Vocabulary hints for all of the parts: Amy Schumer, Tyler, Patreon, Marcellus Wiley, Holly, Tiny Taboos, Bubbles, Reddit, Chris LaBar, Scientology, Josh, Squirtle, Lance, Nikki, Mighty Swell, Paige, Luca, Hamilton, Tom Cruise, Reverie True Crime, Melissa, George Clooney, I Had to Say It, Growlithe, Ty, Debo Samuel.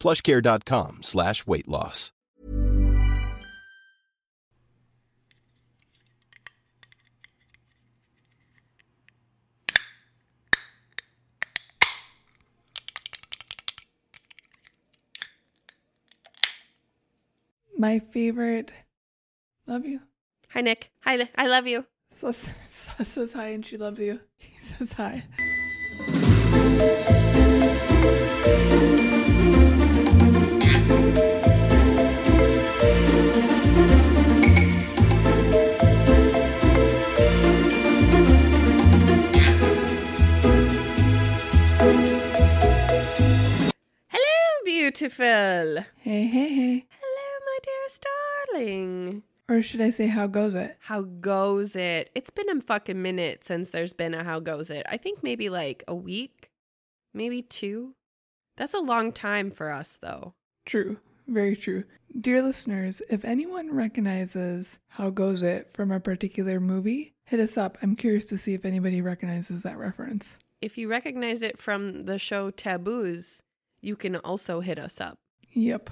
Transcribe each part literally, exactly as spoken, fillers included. PlushCare.com slash weight loss. My favorite. Love you. Hi, Nick. Hi, I love you. Celeste says hi and she loves you. He says hi. Hello, beautiful. Hey, hey, hey. Hello, my dearest darling. Or should I say, how goes it? How goes it? It's been a fucking minute since there's been a how goes it. I think maybe like a week, maybe two. That's a long time for us, though. True. Very true. Dear listeners, if anyone recognizes how goes it from a particular movie, hit us up. I'm curious to see if anybody recognizes that reference. If you recognize it from the show Taboos, you can also hit us up. Yep.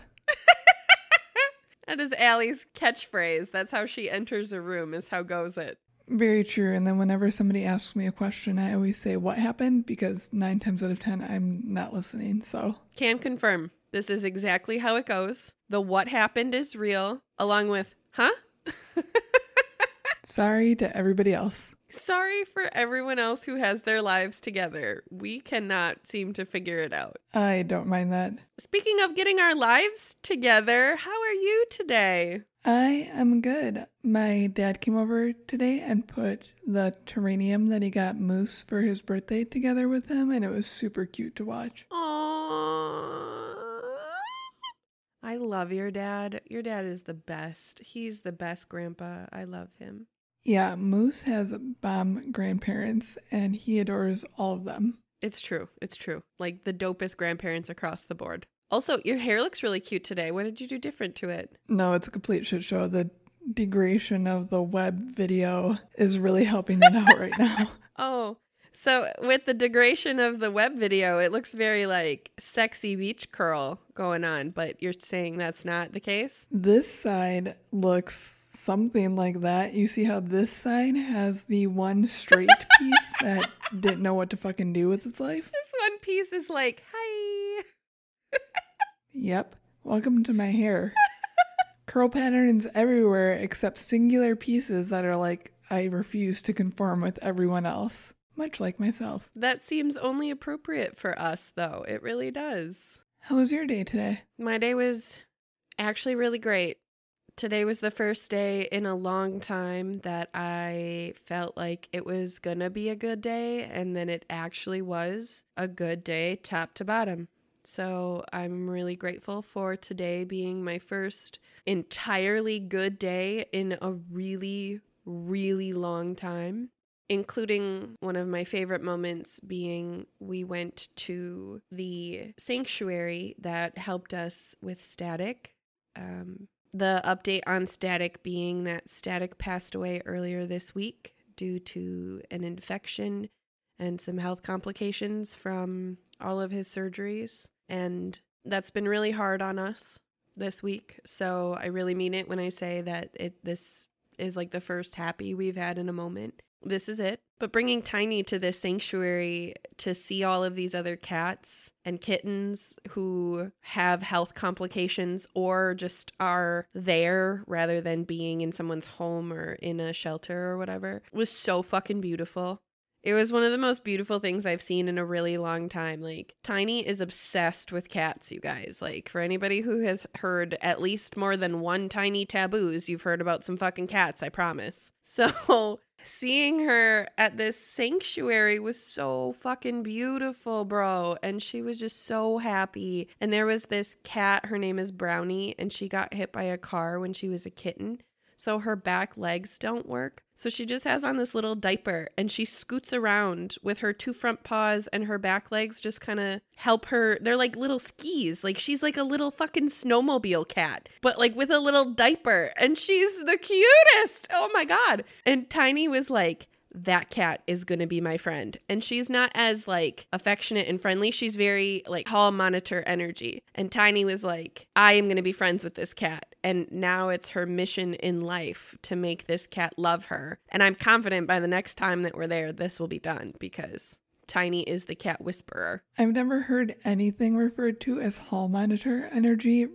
That is Allie's catchphrase. That's how she enters a room, is how goes it. Very true. And then whenever somebody asks me a question, I always say, what happened? Because nine times out of ten, I'm not listening. So can confirm. This is exactly how it goes. The what happened is real, along with, huh? Sorry to everybody else. Sorry for everyone else who has their lives together. We cannot seem to figure it out. I don't mind that. Speaking of getting our lives together, how are you today? I am good. My dad came over today and put the terrarium that he got Moose for his birthday together with him, and it was super cute to watch. Aww. I love your dad. Your dad is the best. He's the best grandpa. I love him. Yeah, Moose has bomb grandparents, and he adores all of them. It's true. It's true. Like, the dopest grandparents across the board. Also, your hair looks really cute today. What did you do different to it? No, it's a complete shit show. The degradation of the web video is really helping that out right now. Oh, so with the degradation of the web video, it looks very, like, sexy beach curl going on, but you're saying that's not the case? This side looks something like that. You see how this side has the one straight piece that didn't know what to fucking do with its life? This one piece is like, hi. Yep. Welcome to my hair. Curl patterns everywhere except singular pieces that are like, I refuse to conform with everyone else. Much like myself. That seems only appropriate for us, though. It really does. How was your day today? My day was actually really great. Today was the first day in a long time that I felt like it was gonna be a good day, and then it actually was a good day top to bottom. So I'm really grateful for today being my first entirely good day in a really, really long time. Including one of my favorite moments being we went to the sanctuary that helped us with Static. Um, the update on Static being that Static passed away earlier this week due to an infection and some health complications from all of his surgeries. And that's been really hard on us this week. So I really mean it when I say that it this is like the first happy we've had in a moment. This is it. But bringing Tiny to this sanctuary to see all of these other cats and kittens who have health complications or just are there rather than being in someone's home or in a shelter or whatever was so fucking beautiful. It was one of the most beautiful things I've seen in a really long time. Like, Tiny is obsessed with cats, you guys. Like, for anybody who has heard at least more than one Tiny Taboos, you've heard about some fucking cats, I promise. So seeing her at this sanctuary was so fucking beautiful, bro. And she was just so happy. And there was this cat, her name is Brownie, and she got hit by a car when she was a kitten. So her back legs don't work. So she just has on this little diaper and she scoots around with her two front paws, and her back legs just kind of help her. They're like little skis. Like she's like a little fucking snowmobile cat, but like with a little diaper, and she's the cutest. Oh my God. And Tiny was like, that cat is going to be my friend. And she's not as like affectionate and friendly. She's very like hall monitor energy. And Tiny was like, I am going to be friends with this cat. And now it's her mission in life to make this cat love her. And I'm confident by the next time that we're there, this will be done, because Tiny is the cat whisperer. I've never heard anything referred to as hall monitor energy,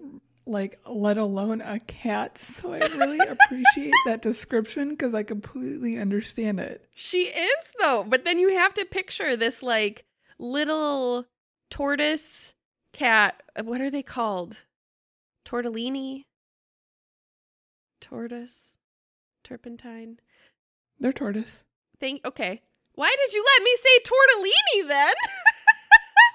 like, let alone a cat. So I really appreciate that description, because I completely understand it. She is, though. But then you have to picture this, like, little tortoise cat. What are they called? Tortellini? Tortoise? Turpentine? They're tortoise. Thank- okay. Why did you let me say tortellini, then?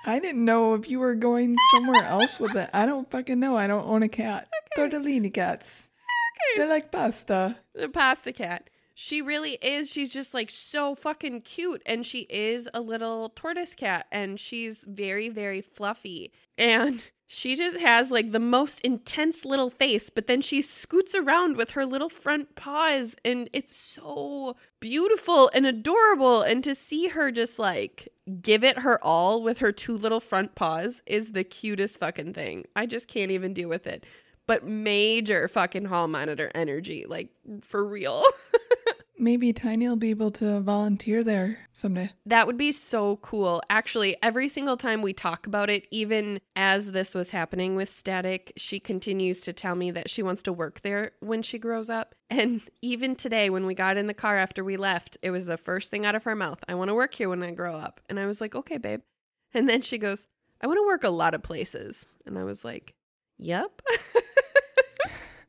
I didn't know if you were going somewhere else with it. I don't fucking know. I don't own a cat. Okay. Tortellini cats. Okay. They're like pasta. The pasta cat. She really is. She's just like so fucking cute. And she is a little tortoise cat. And she's very, very fluffy. And she just has like the most intense little face. But then she scoots around with her little front paws. And it's so beautiful and adorable. And to see her just like give it her all with her two little front paws is the cutest fucking thing. I just can't even deal with it. But major fucking hall monitor energy, like for real. Maybe Tiny will be able to volunteer there someday. That would be so cool. Actually, every single time we talk about it, even as this was happening with Static, she continues to tell me that she wants to work there when she grows up. And even today, when we got in the car after we left, it was the first thing out of her mouth. I want to work here when I grow up. And I was like, okay, babe. And then she goes, I want to work a lot of places. And I was like, yep.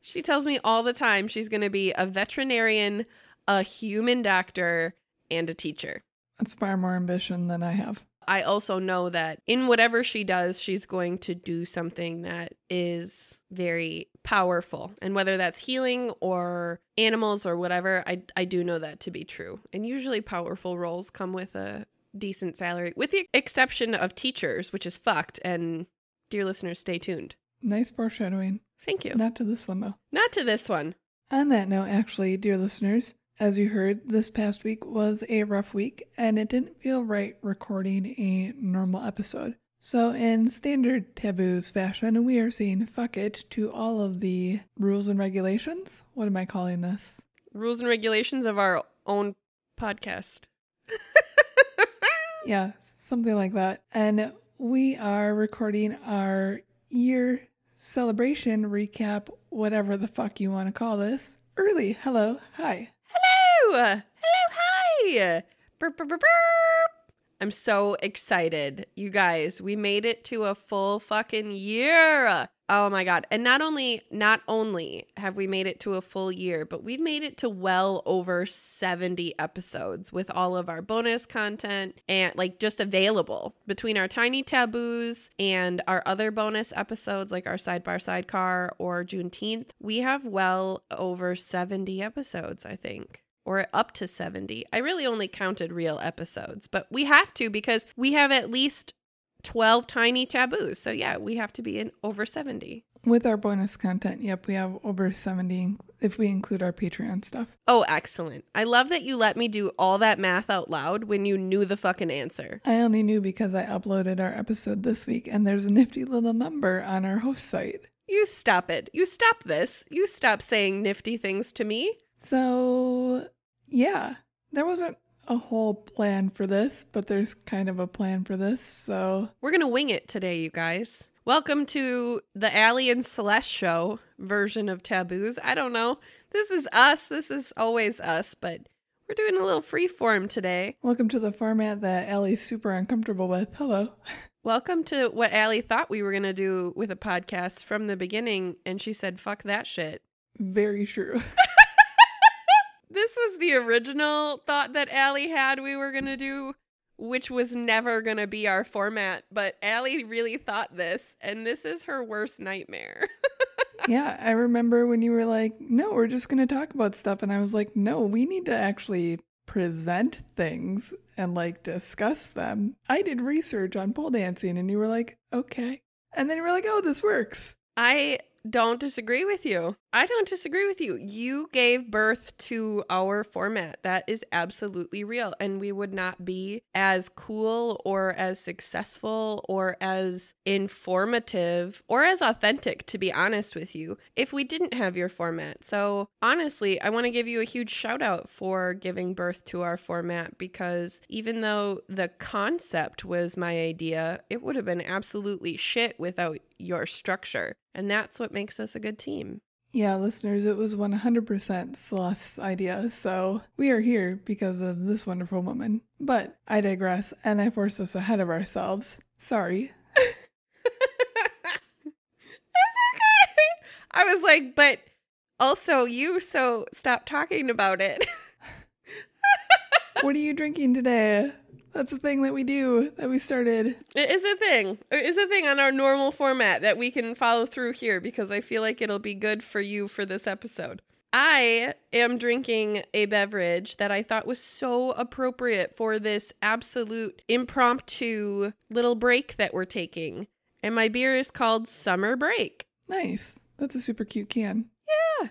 She tells me all the time she's going to be a veterinarian, a human doctor, and a teacher. That's far more ambition than I have. I also know that in whatever she does, she's going to do something that is very powerful. And whether that's healing or animals or whatever, I, I do know that to be true. And usually powerful roles come with a decent salary, with the exception of teachers, which is fucked. And dear listeners, stay tuned. Nice foreshadowing. Thank you. Not to this one, though. Not to this one. On that note, actually, dear listeners, as you heard, this past week was a rough week, and it didn't feel right recording a normal episode. So in standard Taboos fashion, we are saying fuck it to all of the rules and regulations. What am I calling this? Rules and regulations of our own podcast. Yeah, something like that. And we are recording our year celebration recap, whatever the fuck you want to call this, early. Hello. Hi. Hello! Hello, hi! Burp, burp, burp, burp. I'm so excited. You guys, we made it to a full fucking year. Oh my God. And not only, not only have we made it to a full year, but we've made it to well over seventy episodes with all of our bonus content and like just available between our Tiny Taboos and our other bonus episodes like our Sidebar Sidecar or Juneteenth. We have well over seventy episodes, I think. Or up to seventy. I really only counted real episodes, but we have to because we have at least twelve Tiny Taboos. So yeah, we have to be in over seventy. With our bonus content, yep, we have over seventy if we include our Patreon stuff. Oh, excellent. I love that you let me do all that math out loud when you knew the fucking answer. I only knew because I uploaded our episode this week and there's a nifty little number on our host site. You stop it. You stop this. You stop saying nifty things to me. So... yeah, there wasn't a whole plan for this, but there's kind of a plan for this, so... we're going to wing it today, you guys. Welcome to the Allie and Celeste show version of Taboos. I don't know. This is us. This is always us, but we're doing a little free form today. Welcome to the format that Allie's super uncomfortable with. Hello. Welcome to what Allie thought we were going to do with a podcast from the beginning, and she said, fuck that shit. Very true. This was the original thought that Allie had we were going to do, which was never going to be our format, but Allie really thought this, and this is her worst nightmare. Yeah, I remember when you were like, no, we're just going to talk about stuff, and I was like, no, we need to actually present things and, like, discuss them. I did research on pole dancing, and you were like, okay. And then you were like, oh, this works. I... Don't disagree with you. I don't disagree with you. You gave birth to our format. That is absolutely real. And we would not be as cool or as successful or as informative or as authentic, to be honest with you, if we didn't have your format. So honestly, I want to give you a huge shout out for giving birth to our format, because even though the concept was my idea, it would have been absolutely shit without your structure. And that's what makes us a good team. Yeah, listeners, it was one hundred percent Sloth's idea, so we are here because of this wonderful woman. But I digress, and I forced us ahead of ourselves. Sorry. It's okay. I was like, but also you, so stop talking about it. What are you drinking today? That's a thing that we do, that we started. It is a thing. It is a thing on our normal format that we can follow through here, because I feel like it'll be good for you for this episode. I am drinking a beverage that I thought was so appropriate for this absolute impromptu little break that we're taking. And my beer is called Summer Break. Nice. That's a super cute can. Yeah.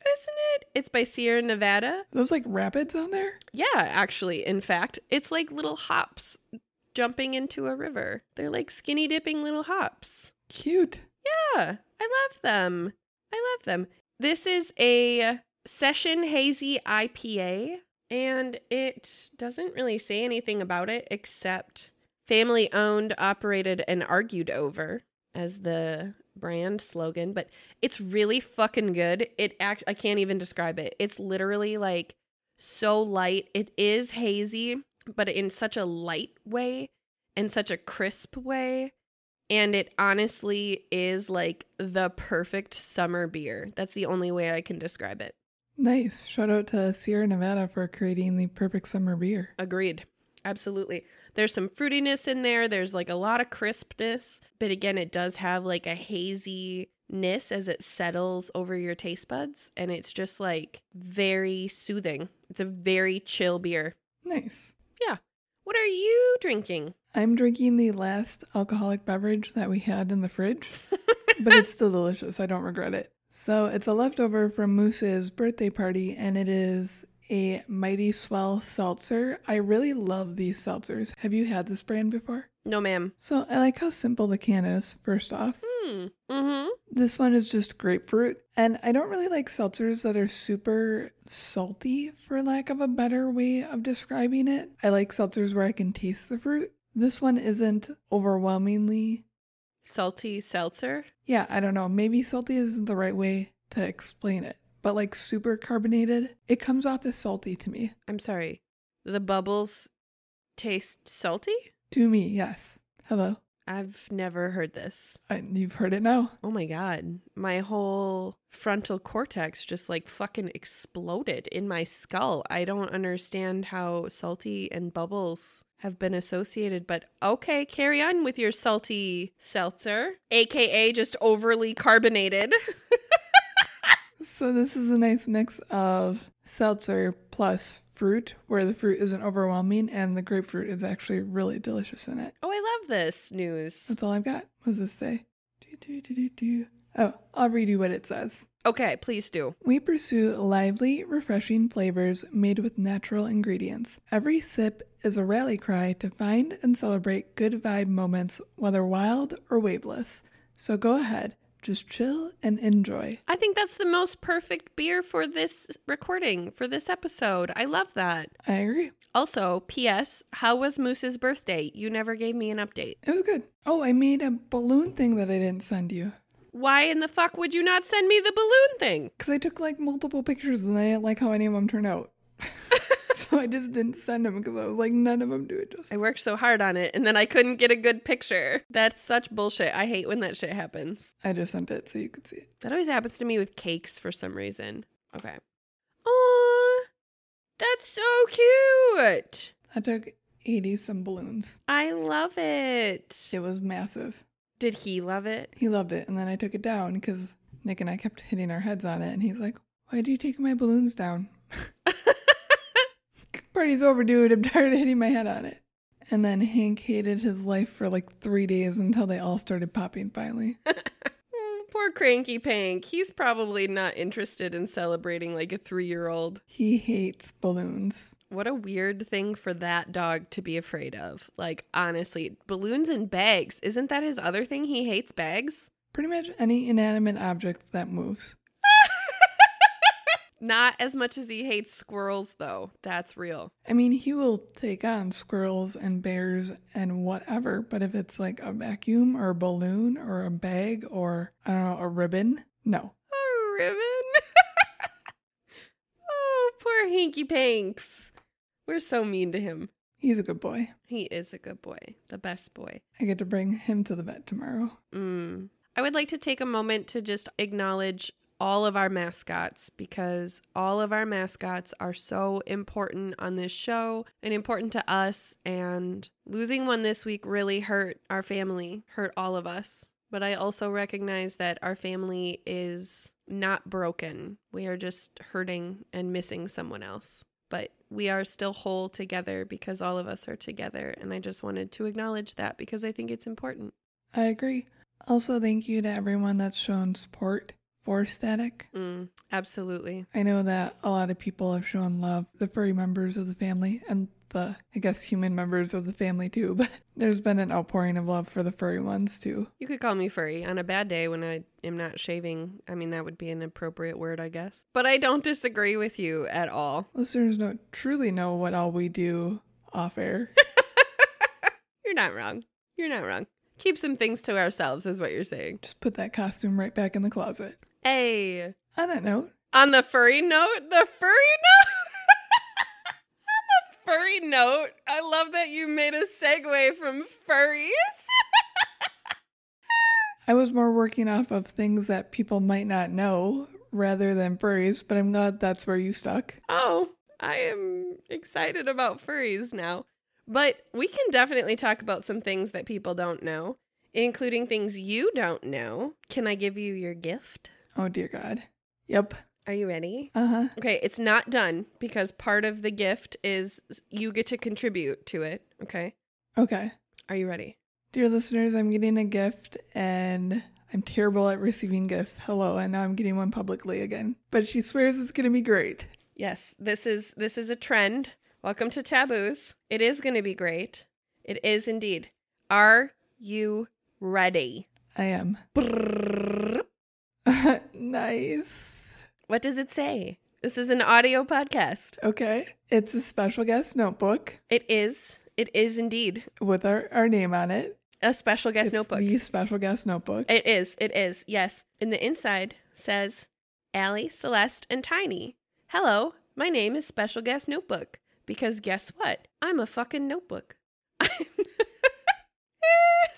Isn't it? It's by Sierra Nevada. Those like rapids on there? Yeah, actually. In fact, it's like little hops jumping into a river. They're like skinny dipping little hops. Cute. Yeah, I love them. I love them. This is a Session Hazy I P A, and it doesn't really say anything about it except family owned, operated, and argued over as the brand slogan, but it's really fucking good. It act I can't even describe it. It's literally like so light. It is hazy, but in such a light way and such a crisp way. And it honestly is like the perfect summer beer. That's the only way I can describe it. Nice. Shout out to Sierra Nevada for creating the perfect summer beer. Agreed. Absolutely. There's some fruitiness in there. There's like a lot of crispness. But again, it does have like a haziness as it settles over your taste buds. And it's just like very soothing. It's a very chill beer. Nice. Yeah. What are you drinking? I'm drinking the last alcoholic beverage that we had in the fridge. But it's still delicious. I don't regret it. So it's a leftover from Moose's birthday party. And it is a Mighty Swell seltzer. I really love these seltzers. Have you had this brand before? No, ma'am. So I like how simple the can is, first off. Mm. Mm-hmm. This one is just grapefruit. And I don't really like seltzers that are super salty, for lack of a better way of describing it. I like seltzers where I can taste the fruit. This one isn't overwhelmingly... Salty seltzer? Yeah, I don't know. Maybe salty isn't the right way to explain it. But like super carbonated, it comes off as salty to me. I'm sorry. The bubbles taste salty? To me, yes. Hello. I've never heard this. I, you've heard it now? Oh my God. My whole frontal cortex just like fucking exploded in my skull. I don't understand how salty and bubbles have been associated, but okay, carry on with your salty seltzer, aka just overly carbonated. So this is a nice mix of seltzer plus fruit, where the fruit isn't overwhelming and the grapefruit is actually really delicious in it. Oh, I love this news. That's all I've got. What does this say? Do, do, do, do. Oh, I'll read you what it says. Okay, please do. We pursue lively, refreshing flavors made with natural ingredients. Every sip is a rally cry to find and celebrate good vibe moments, whether wild or waveless. So go ahead. Just chill and enjoy. I think that's the most perfect beer for this recording, for this episode. I love that. I agree. Also, P S, how was Moose's birthday? You never gave me an update. It was good. Oh, I made a balloon thing that I didn't send you. Why in the fuck would you not send me the balloon thing? Because I took like multiple pictures and I didn't like how any of them turned out. So I just didn't send them because I was like, none of them do it justice. I worked so hard on it and then I couldn't get a good picture. That's such bullshit. I hate when that shit happens. I just sent it so you could see it. That always happens to me with cakes for some reason. Okay. Aww. That's so cute. I took eighty some balloons. I love it. It was massive. Did he love it? He loved it. And then I took it down because Nick and I kept hitting our heads on it. And he's like, why do you take my balloons down? Party's over, dude. I'm tired of hitting my head on it. And then Hank hated his life for like three days until they all started popping finally. Poor Cranky Pank. He's probably not interested in celebrating like a three-year-old. He hates balloons. What a weird thing for that dog to be afraid of. Like, honestly, balloons and bags. Isn't that his other thing? He hates bags? Pretty much any inanimate object that moves. Not as much as he hates squirrels, though. That's real. I mean, he will take on squirrels and bears and whatever, but if it's like a vacuum or a balloon or a bag or, I don't know, a ribbon, no. A ribbon? Oh, poor Hanky Panks. We're so mean to him. He's a good boy. He is a good boy. The best boy. I get to bring him to the vet tomorrow. Mm. I would like to take a moment to just acknowledge all of our mascots, because all of our mascots are so important on this show and important to us, and losing one this week really hurt our family, hurt all of us. But I also recognize that our family is not broken. We are just hurting and missing someone else. But we are still whole together because all of us are together, and I just wanted to acknowledge that because I think it's important. I agree. Also, thank you to everyone that's shown support. Or Static. Mm, absolutely. I know that a lot of people have shown love, the furry members of the family and the, I guess, human members of the family too, but there's been an outpouring of love for the furry ones too. You could call me furry on a bad day when I am not shaving. I mean, that would be an appropriate word, I guess. But I don't disagree with you at all. Listeners don't truly know what all we do off air. You're not wrong. You're not wrong. Keep some things to ourselves is what you're saying. Just put that costume right back in the closet. Hey. On that note. On the furry note? The furry note? On the furry note. I love that you made a segue from furries. I was more working off of things that people might not know rather than furries, but I'm glad that's where you stuck. Oh, I am excited about furries now. But we can definitely talk about some things that people don't know, including things you don't know. Can I give you your gift? Oh, dear God. Yep. Are you ready? Uh-huh. Okay, it's not done because part of the gift is you get to contribute to it, okay? Okay. Are you ready? Dear listeners, I'm getting a gift and I'm terrible at receiving gifts. Hello, and now I'm getting one publicly again. But she swears it's going to be great. Yes, this is this is a trend. Welcome to Taboos. It is going to be great. It is indeed. Are you ready? I am. Nice. What does it say? This is an audio podcast. Okay. It's a special guest notebook. It is. It is indeed. With our, our name on it. A special guest it's notebook. The special guest notebook. It is. It is. Yes. And the inside says, Allie, Celeste, and Tiny. Hello. My name is Special Guest Notebook. Because guess what? I'm a fucking notebook. It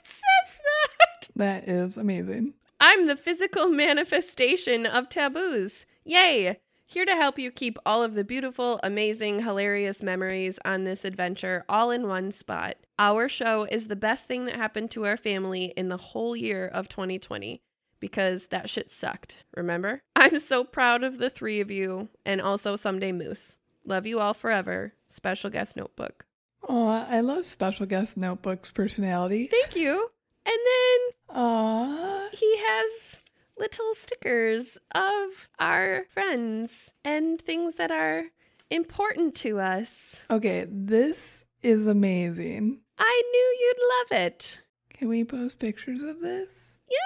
says that. That is amazing. I'm the physical manifestation of taboos. Yay! Here to help you keep all of the beautiful, amazing, hilarious memories on this adventure all in one spot. Our show is the best thing that happened to our family in the whole year of twenty twenty. Because that shit sucked, remember? I'm so proud of the three of you, and also someday Moose. Love you all forever. Special Guest Notebook. Aw, I love Special Guest Notebook's personality. Thank you. And then Aww. He has little stickers of our friends and things that are important to us. Okay, this is amazing. I knew you'd love it. Can we post pictures of this? Yeah.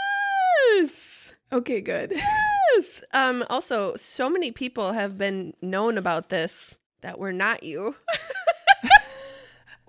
Yes. Okay, good. Yes. Um, also, so many people have been known about this that were not you.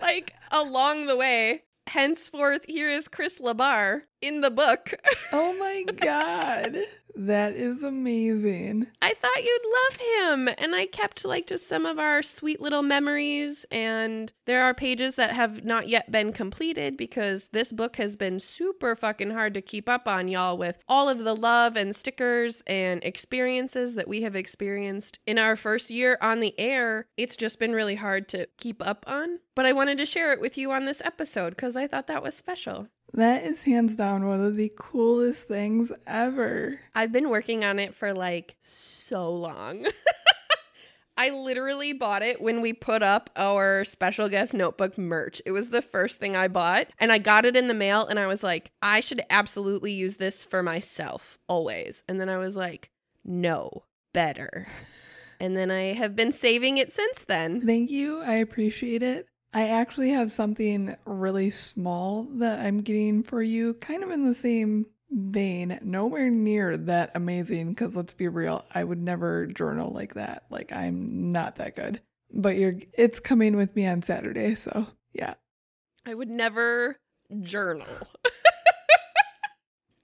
Like, along the way. Henceforth, here is Chris LaBar in the book. Oh, my God. That is amazing. I thought you'd love him. And I kept like just some of our sweet little memories. And there are pages that have not yet been completed because this book has been super fucking hard to keep up on, y'all, with all of the love and stickers and experiences that we have experienced in our first year on the air. It's just been really hard to keep up on. But I wanted to share it with you on this episode because I thought that was special. That is hands down one of the coolest things ever. I've been working on it for like so long. I literally bought it when we put up our special guest notebook merch. It was the first thing I bought, and I got it in the mail, and I was like, I should absolutely use this for myself always. And then I was like, no, better. And then I have been saving it since then. Thank you. I appreciate it. I actually have something really small that I'm getting for you, kind of in the same vein. Nowhere near that amazing, because let's be real, I would never journal like that. Like, I'm not that good. But you're, it's coming with me on Saturday, so yeah. I would never journal.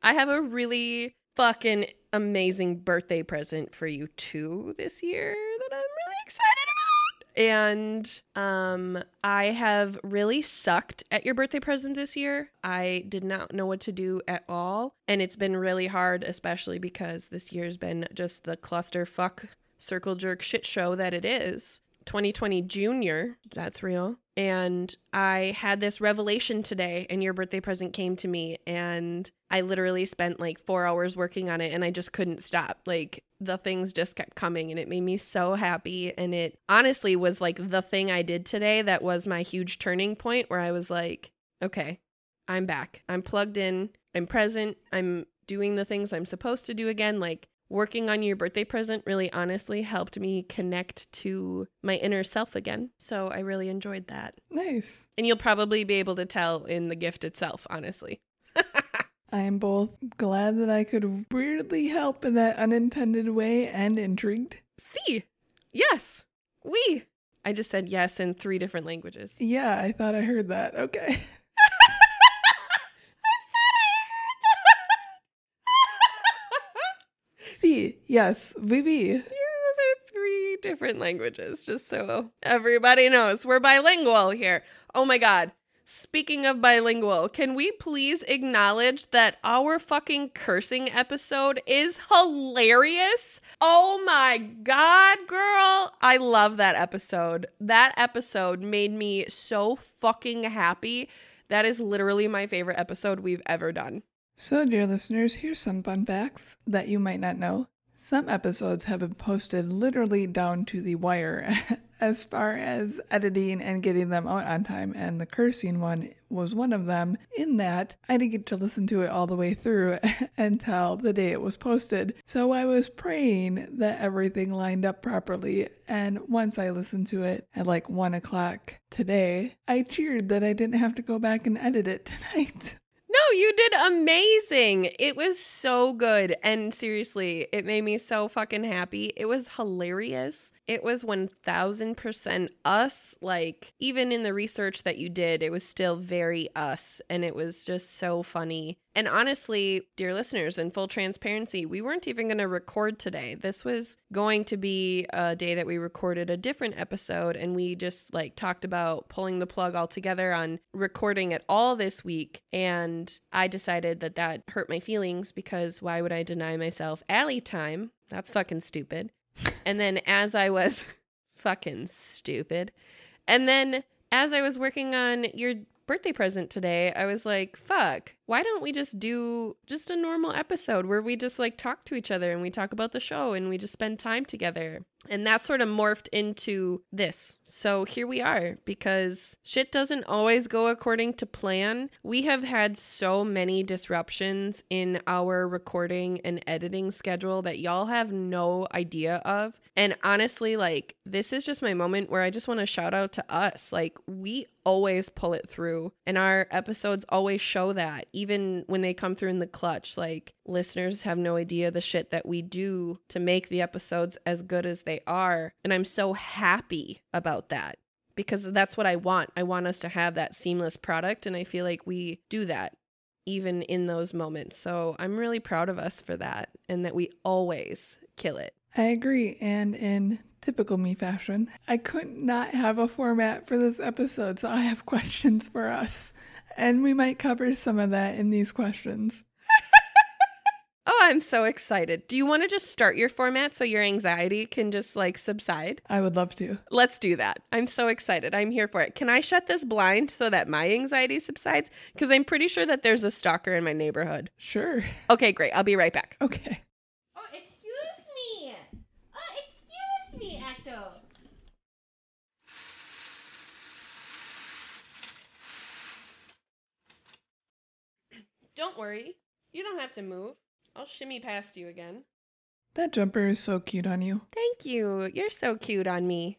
I have a really fucking amazing birthday present for you, too, this year that I'm really excited about. And um, I have really sucked at your birthday present this year. I did not know what to do at all. And it's been really hard, especially because this year's been just the clusterfuck, circle jerk shit show that it is. twenty twenty Junior, that's real. And I had this revelation today, and your birthday present came to me, and I literally spent like four hours working on it, and I just couldn't stop. Like, the things just kept coming, and it made me so happy. And it honestly was like the thing I did today that was my huge turning point, where I was like, okay, I'm back. I'm plugged in. I'm present. I'm doing the things I'm supposed to do again. Like, working on your birthday present really honestly helped me connect to my inner self again. So I really enjoyed that. Nice. And you'll probably be able to tell in the gift itself, honestly. I am both glad that I could weirdly help in that unintended way and intrigued. See? Yes. We. I just said yes in three different languages. Yeah, I thought I heard that. Okay. See, yes, baby. Yeah, those are three different languages, just so everybody knows. We're bilingual here. Oh my God. Speaking of bilingual, can we please acknowledge that our fucking cursing episode is hilarious? Oh my God, girl. I love that episode. That episode made me so fucking happy. That is literally my favorite episode we've ever done. So, dear listeners, here's some fun facts that you might not know. Some episodes have been posted literally down to the wire as far as editing and getting them out on time, and the cursing one was one of them, in that I didn't get to listen to it all the way through until the day it was posted. So I was praying that everything lined up properly, and once I listened to it at like one o'clock today, I cheered that I didn't have to go back and edit it tonight. No, you did amazing. It was so good. And seriously, it made me so fucking happy. It was hilarious. It was one thousand percent us. Like, even in the research that you did, it was still very us. And it was just so funny. And honestly, dear listeners, in full transparency, we weren't even going to record today. This was going to be a day that we recorded a different episode, and we just like talked about pulling the plug altogether on recording at all this week. And I decided that that hurt my feelings, because why would I deny myself alley time? That's fucking stupid. And then as I was fucking stupid. And then as I was working on your birthday present today, I was like, fuck, why don't we just do just a normal episode where we just like talk to each other and we talk about the show and we just spend time together? And that sort of morphed into this. So here we are, because shit doesn't always go according to plan. We have had so many disruptions in our recording and editing schedule that y'all have no idea of. And honestly, like, this is just my moment where I just want to shout out to us. Like, we always pull it through, and our episodes always show that, even when they come through in the clutch. Like, listeners have no idea the shit that we do to make the episodes as good as they are. And I'm so happy about that, because that's what I want. I want us to have that seamless product, and I feel like we do that. even in those moments. So I'm really proud of us for that and that we always kill it. I agree. And in typical me fashion, I could not have a format for this episode, so I have questions for us. And we might cover some of that in these questions. Oh, I'm so excited. Do you want to just start your format so your anxiety can just like subside? I would love to. Let's do that. I'm so excited. I'm here for it. Can I shut this blind so that my anxiety subsides? Because I'm pretty sure that there's a stalker in my neighborhood. Sure. Okay, great. I'll be right back. Okay. Oh, excuse me. Oh, excuse me, Ecto. Don't worry. You don't have to move. I'll shimmy past you again. That jumper is so cute on you. Thank you. You're so cute on me.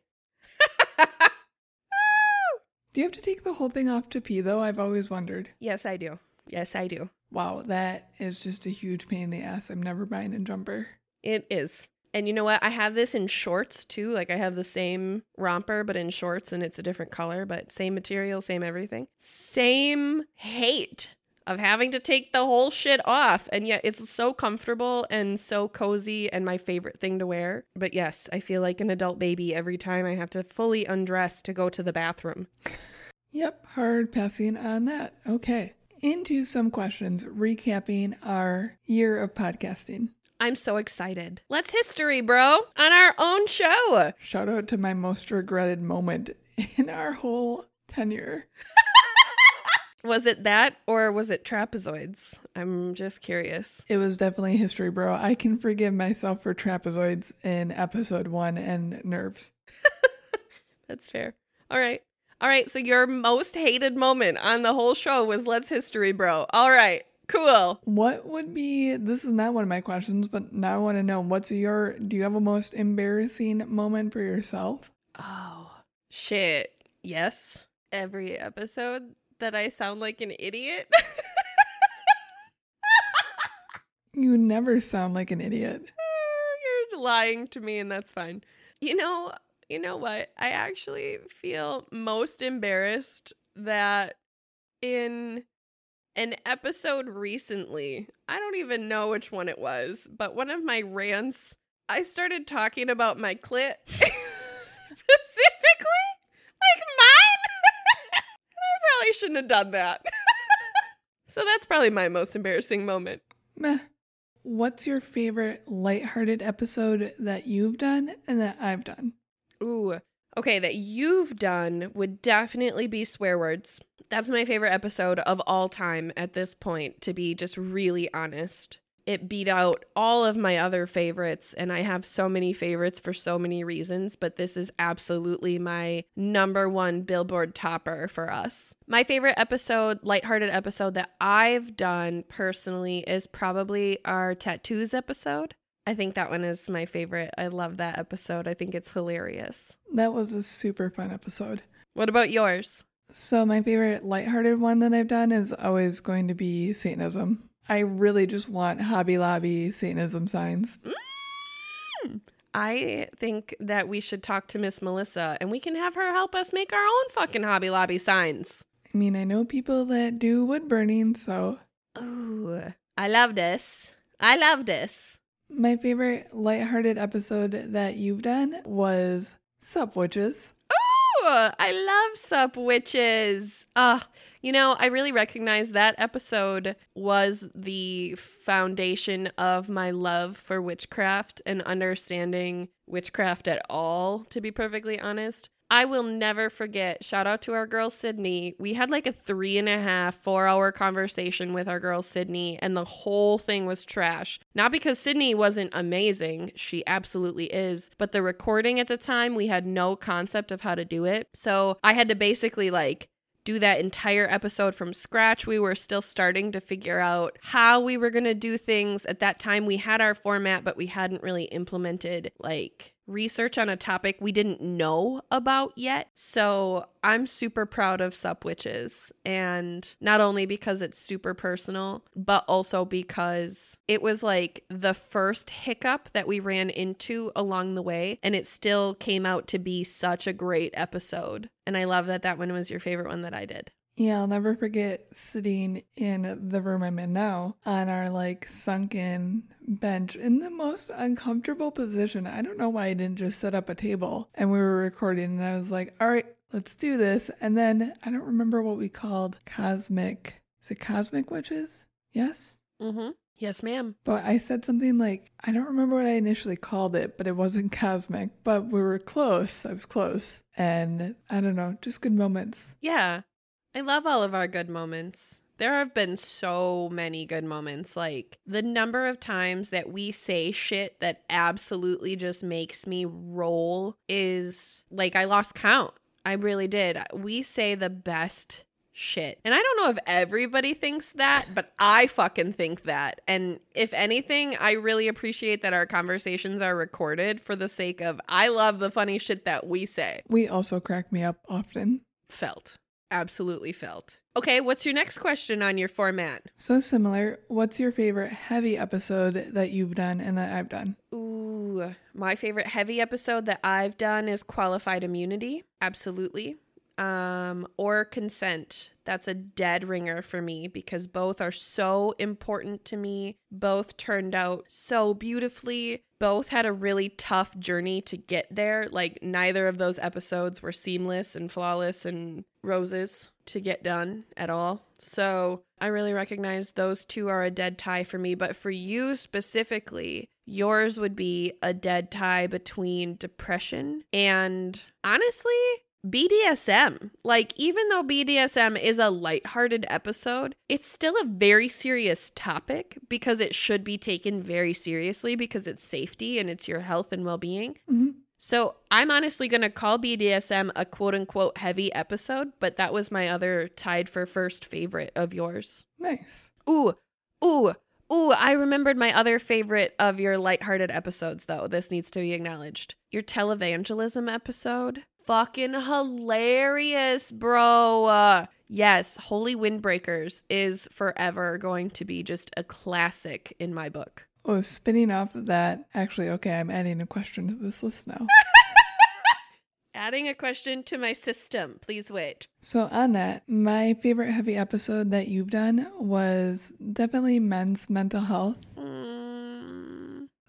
Do you have to take the whole thing off to pee, though? I've always wondered. Yes, I do. Yes, I do. Wow, that is just a huge pain in the ass. I'm never buying a jumper. It is. And you know what? I have this in shorts, too. Like, I have the same romper, but in shorts, and it's a different color, but same material, same everything. Same hate of having to take the whole shit off. And yet it's so comfortable and so cozy and my favorite thing to wear. But yes, I feel like an adult baby every time I have to fully undress to go to the bathroom. Yep, hard passing on that. Okay. Into some questions, recapping our year of podcasting. I'm so excited. Let's history, bro, on our own show. Shout out to my most regretted moment in our whole tenure. Was it that or was it trapezoids? I'm just curious. It was definitely history, bro. I can forgive myself for trapezoids in episode one and nerves. That's fair. All right. All right. So your most hated moment on the whole show was Let's History, bro. All right. Cool. What would be, this is not one of my questions, but now I want to know, what's your, do you have a most embarrassing moment for yourself? Oh, shit. Yes. Every episode. That I sound like an idiot. You never sound like an idiot. You're lying to me, and that's fine. You know, you know what? I actually feel most embarrassed that in an episode recently, I don't even know which one it was, but one of my rants, I started talking about my clit. Specifically, like mine. I shouldn't have done that. So that's probably my most embarrassing moment. Meh. What's your favorite lighthearted episode that you've done and that I've done? Ooh. Okay, that you've done would definitely be Swear Words. That's my favorite episode of all time at this point, to be just really honest. It beat out all of my other favorites, and I have so many favorites for so many reasons, but this is absolutely my number one Billboard topper for us. My favorite episode, lighthearted episode that I've done personally is probably our tattoos episode. I think that one is my favorite. I love that episode. I think it's hilarious. That was a super fun episode. What about yours? So my favorite lighthearted one that I've done is always going to be Satanism. I really just want Hobby Lobby Satanism signs. Mm. I think that we should talk to Miss Melissa and we can have her help us make our own fucking Hobby Lobby signs. I mean, I know people that do wood burning, so. Ooh, I love this. I love this. My favorite lighthearted episode that you've done was Sup Witches. Ooh, I love Sup Witches. Ugh. You know, I really recognize that episode was the foundation of my love for witchcraft and understanding witchcraft at all, to be perfectly honest. I will never forget, shout out to our girl Sydney. We had like a three and a half, four hour conversation with our girl Sydney, and the whole thing was trash. Not because Sydney wasn't amazing, she absolutely is, but the recording at the time, we had no concept of how to do it. So I had to basically like, do that entire episode from scratch. We were still starting to figure out how we were going to do things. At that time, we had our format, but we hadn't really implemented like research on a topic we didn't know about yet. So I'm super proud of Sup Witches. And not only because it's super personal, but also because it was like the first hiccup that we ran into along the way. And it still came out to be such a great episode. And I love that that one was your favorite one that I did. Yeah, I'll never forget sitting in the room I'm in now on our like sunken bench in the most uncomfortable position. I don't know why I didn't just set up a table, and we were recording and I was like, all right, let's do this. And then I don't remember what we called cosmic. Is it cosmic witches? Yes? Mm-hmm. Yes, ma'am. But I said something like, I don't remember what I initially called it, but it wasn't cosmic. But we were close. I was close. And I don't know, just good moments. Yeah. I love all of our good moments. There have been so many good moments. Like the number of times that we say shit that absolutely just makes me roll is like I lost count. I really did. We say the best shit. And I don't know if everybody thinks that, but I fucking think that. And if anything, I really appreciate that our conversations are recorded for the sake of I love the funny shit that we say. We also crack me up often. Felt. Absolutely felt. Okay, what's your next question on your format? So similar. What's your favorite heavy episode that you've done and that I've done? Ooh, my favorite heavy episode that I've done is Qualified Immunity. Absolutely. Um, or Consent. That's a dead ringer for me because both are so important to me. Both turned out so beautifully. Both had a really tough journey to get there. Like neither of those episodes were seamless and flawless and roses to get done at all. So I really recognize those two are a dead tie for me. But for you specifically, yours would be a dead tie between depression and honestly B D S M. Like, even though B D S M is a lighthearted episode, it's still a very serious topic because it should be taken very seriously because it's safety and it's your health and well-being. Mm-hmm. So I'm honestly going to call B D S M a quote-unquote heavy episode, but that was my other tied for first favorite of yours. Nice. Ooh, ooh, ooh, I remembered my other favorite of your lighthearted episodes, though. This needs to be acknowledged. Your televangelism episode. Fucking hilarious, bro. Uh, yes, Holy Windbreakers is forever going to be just a classic in my book. Oh, spinning off of that. Actually, okay, I'm adding a question to this list now. Adding a question to my system. Please wait. So on that, my favorite heavy episode that you've done was definitely men's mental health.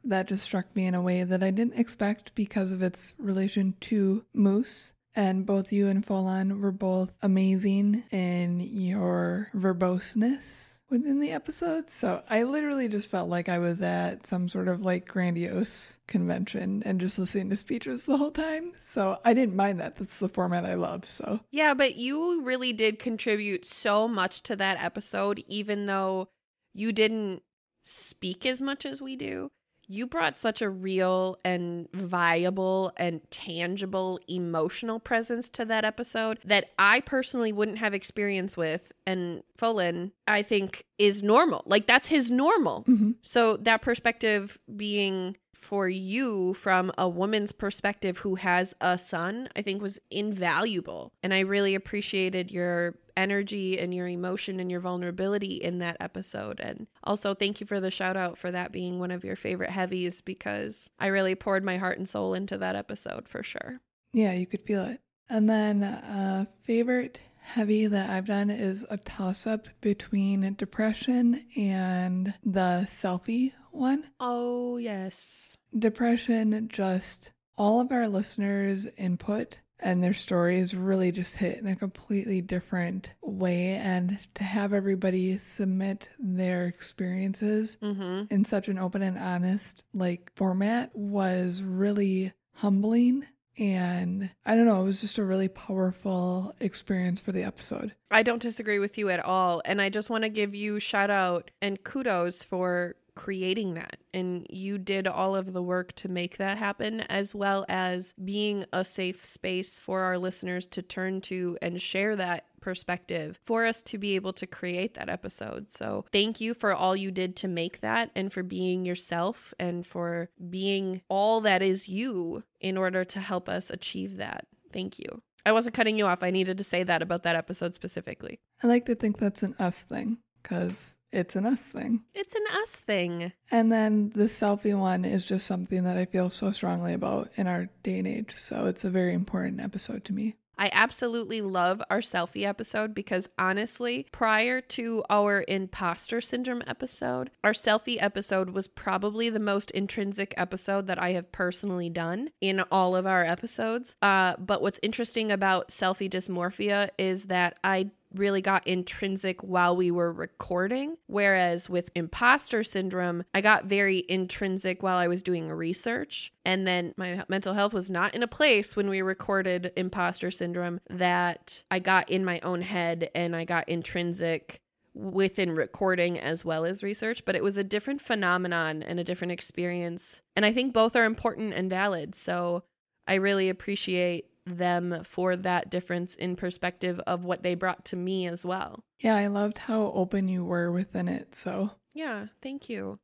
That just struck me in a way that I didn't expect because of its relation to Moose. And both you and Folon were both amazing in your verboseness within the episode. So I literally just felt like I was at some sort of like grandiose convention and just listening to speeches the whole time. So I didn't mind that. That's the format I love. So yeah, but you really did contribute so much to that episode, even though you didn't speak as much as we do. You brought such a real and viable and tangible emotional presence to that episode that I personally wouldn't have experience with. And Folon, I think, is normal. Like, that's his normal. Mm-hmm. So that perspective being for you from a woman's perspective who has a son, I think was invaluable. And I really appreciated your energy and your emotion and your vulnerability in that episode. And also thank you for the shout out for that being one of your favorite heavies, because I really poured my heart and soul into that episode for sure. Yeah, you could feel it. And then uh favorite heavy that I've done is a toss-up between depression and the selfie one. Oh yes. Depression, just all of our listeners' input and their stories really just hit in a completely different way. And to have everybody submit their experiences mm-hmm. in such an open and honest like format was really humbling. And I don't know, it was just a really powerful experience for the episode. I don't disagree with you at all. And I just want to give you shout out and kudos for creating that. And you did all of the work to make that happen, as well as being a safe space for our listeners to turn to and share that perspective for us to be able to create that episode. So thank you for all you did to make that and for being yourself and for being all that is you in order to help us achieve that. Thank you. I wasn't cutting you off. I needed to say that about that episode specifically. I like to think that's an us thing because it's an us thing. It's an us thing. And then the selfie one is just something that I feel so strongly about in our day and age. So it's a very important episode to me. I absolutely love our selfie episode because honestly, prior to our imposter syndrome episode, our selfie episode was probably the most intrinsic episode that I have personally done in all of our episodes. Uh, but what's interesting about selfie dysmorphia is that I really got intrinsic while we were recording, whereas with imposter syndrome, I got very intrinsic while I was doing research. And then my mental health was not in a place when we recorded imposter syndrome that I got in my own head and I got intrinsic within recording as well as research, but it was a different phenomenon and a different experience. And I think both are important and valid. So I really appreciate them for that difference in perspective of what they brought to me as well. Yeah, I loved how open you were within it. So yeah, thank you.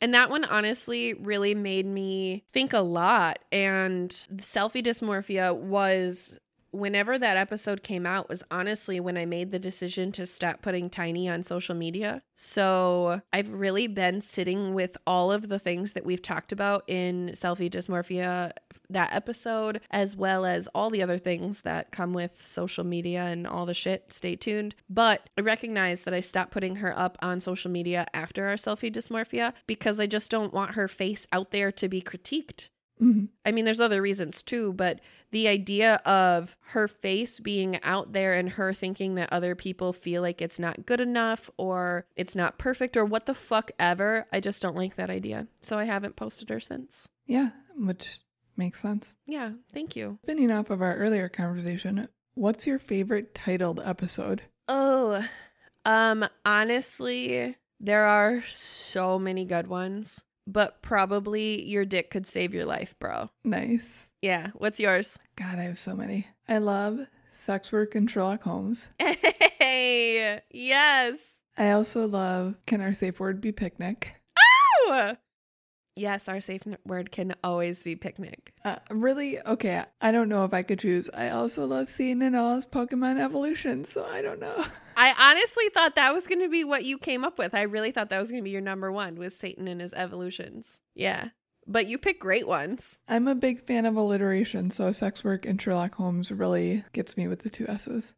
And that one honestly really made me think a lot. And selfie dysmorphia was, whenever that episode came out, was honestly when I made the decision to stop putting Tiny on social media. So I've really been sitting with all of the things that we've talked about in selfie dysmorphia, that episode, as well as all the other things that come with social media and all the shit. Stay tuned. But I recognize that I stopped putting her up on social media after our selfie dysmorphia because I just don't want her face out there to be critiqued. Mm-hmm. I mean, there's other reasons too, but the idea of her face being out there and her thinking that other people feel like it's not good enough or it's not perfect or what the fuck ever, I just don't like that idea. So I haven't posted her since. Yeah, which makes sense. Yeah, thank you. Spinning off of our earlier conversation, what's your favorite titled episode? Oh, um, honestly, there are so many good ones. But probably your dick could save your life, bro. Nice. Yeah. What's yours? God, I have so many. I love Sex Work and Sherlock Holmes. Hey, yes. I also love Can Our Safe Word Be Picnic? Oh! Yes, our safe word can always be picnic. Uh, really? Okay. I don't know if I could choose. I also love seeing in all his Pokemon evolutions, so I don't know. I honestly thought that was going to be what you came up with. I really thought that was going to be your number one, was Satan and his evolutions. Yeah. But you pick great ones. I'm a big fan of alliteration, so Sex Work and Sherlock Holmes really gets me with the two S's.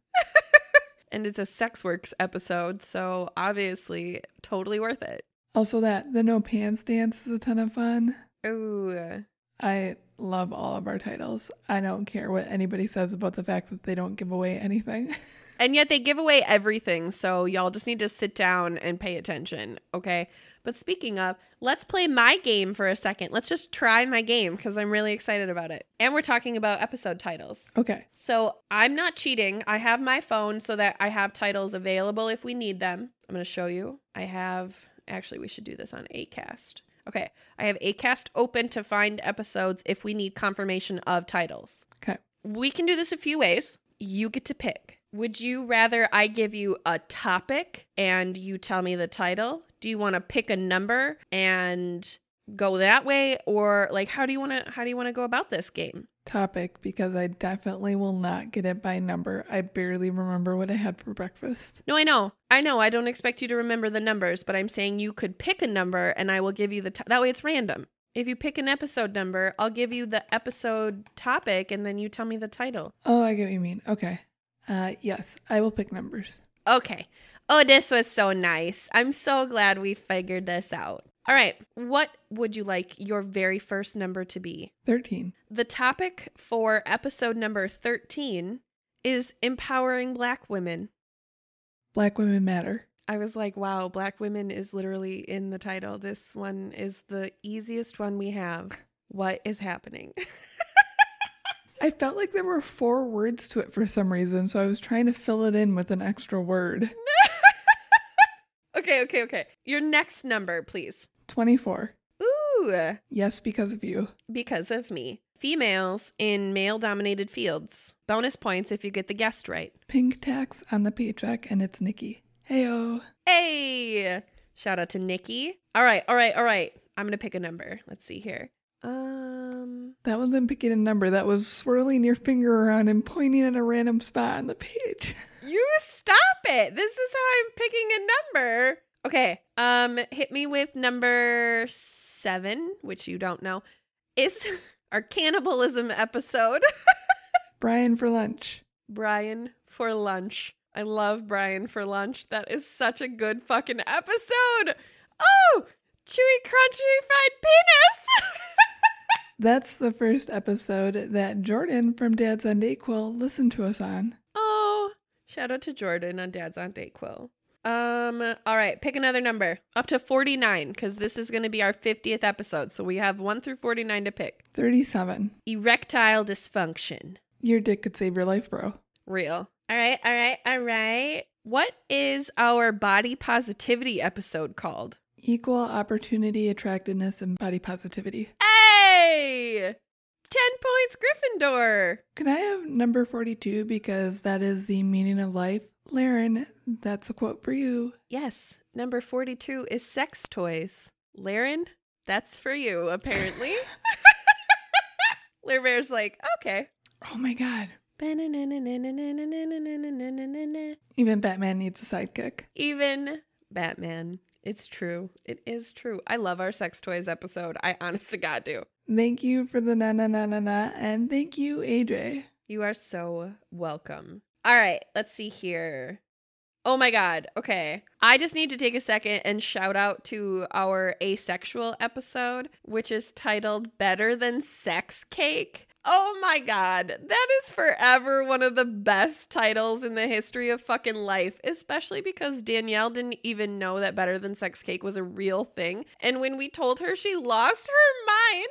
And it's a Sex Works episode, so obviously totally worth it. Also that, the No Pants Dance is a ton of fun. Ooh. I love all of our titles. I don't care what anybody says about the fact that they don't give away anything. And yet they give away everything, so y'all just need to sit down and pay attention, okay? But speaking of, let's play my game for a second. Let's just try my game because I'm really excited about it. And we're talking about episode titles. Okay. So I'm not cheating. I have my phone so that I have titles available if we need them. I'm going to show you. I have... Actually, we should do this on Acast. Okay. I have Acast open to find episodes if we need confirmation of titles. Okay. We can do this a few ways. You get to pick. Would you rather I give you a topic and you tell me the title? Do you want to pick a number and go that way? Or like, how do you want to, how do you want to go about this game? Topic, because I definitely will not get it by number. I barely remember what I had for breakfast. No, I know. I know. I don't expect you to remember the numbers, but I'm saying you could pick a number and I will give you the... To- that way it's random. If you pick an episode number, I'll give you the episode topic and then you tell me the title. Oh, I get what you mean. Okay. Uh, yes, I will pick numbers. Okay. Oh, this was so nice. I'm so glad we figured this out. All right. What would you like your very first number to be? thirteen. The topic for episode number thirteen is empowering Black women. Black women matter. I was like, wow, Black women is literally in the title. This one is the easiest one we have. What is happening? I felt like there were four words to it for some reason, so I was trying to fill it in with an extra word. Okay, okay, okay. Your next number, please. twenty-four. Ooh. Yes, because of you. Because of me. Females in male-dominated fields. Bonus points if you get the guest right. Pink tax on the paycheck, and it's Nikki. Heyo. Hey. Shout out to Nikki. All right, all right, all right. I'm going to pick a number. Let's see here. Um. That wasn't picking a number. That was swirling your finger around and pointing at a random spot on the page. You stop it. This is how I'm picking a number. Okay. Um, hit me with number seven, which you don't know, is our cannibalism episode. Brian for lunch. Brian for lunch. I love Brian for lunch. That is such a good fucking episode. Oh, chewy, crunchy, fried penis. That's the first episode that Jordan from Dad's Undead Quill listened to us on. Oh, shout out to Jordan on Dad's Undead Quill. Um, all right, pick another number up to forty-nine, because this is going to be our fiftieth episode. So we have one through forty-nine to pick. thirty-seven. Erectile dysfunction. Your dick could save your life, bro. Real. All right, all right, all right. What is our body positivity episode called? Equal opportunity, attractiveness, and body positivity. Hey! Ten points, Gryffindor. Can I have number forty-two, because that is the meaning of life? Lauren, that's a quote for you. Yes, number forty-two is sex toys. Lauren, that's for you, apparently. Lare Bear's like, okay. Oh my god. Even Batman needs a sidekick. Even Batman. It's true. It is true. I love our sex toys episode. I honest to God do. Thank you for the na-na-na-na-na, and thank you, A J. You are so welcome. All right, let's see here. Oh my god, okay. I just need to take a second and shout out to our asexual episode, which is titled Better Than Sex Cake. Oh my god, that is forever one of the best titles in the history of fucking life, especially because Danielle didn't even know that Better Than Sex Cake was a real thing. And when we told her, she lost her mind.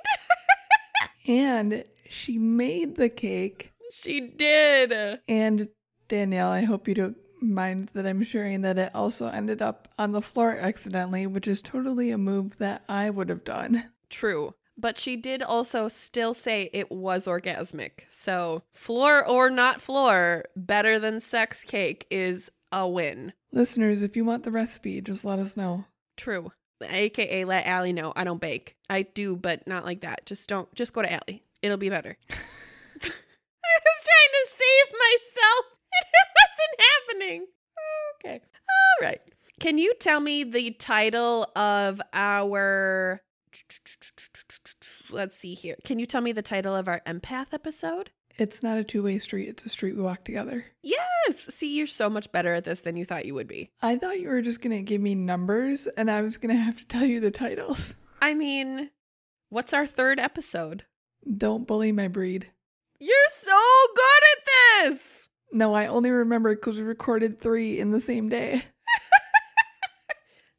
And she made the cake. She did. And Danielle, I hope you don't mind that I'm sharing that it also ended up on the floor accidentally, which is totally a move that I would have done. True. But she did also still say it was orgasmic. So floor or not floor, Better Than Sex Cake is a win. Listeners, if you want the recipe, just let us know. True. A K A let Allie know. I don't bake. I do, but not like that. Just don't. Just go to Allie. It'll be better. I was trying to save myself and it wasn't happening. Okay. All right. Can you tell me the title of our... Let's see here. Can you tell me the title of our empath episode? It's not a two-way street. It's a street we walk together. Yes. See, you're so much better at this than you thought you would be. I thought you were just going to give me numbers and I was going to have to tell you the titles. I mean, what's our third episode? Don't Bully My Breed. You're so good at this! No, I only remembered because we recorded three in the same day.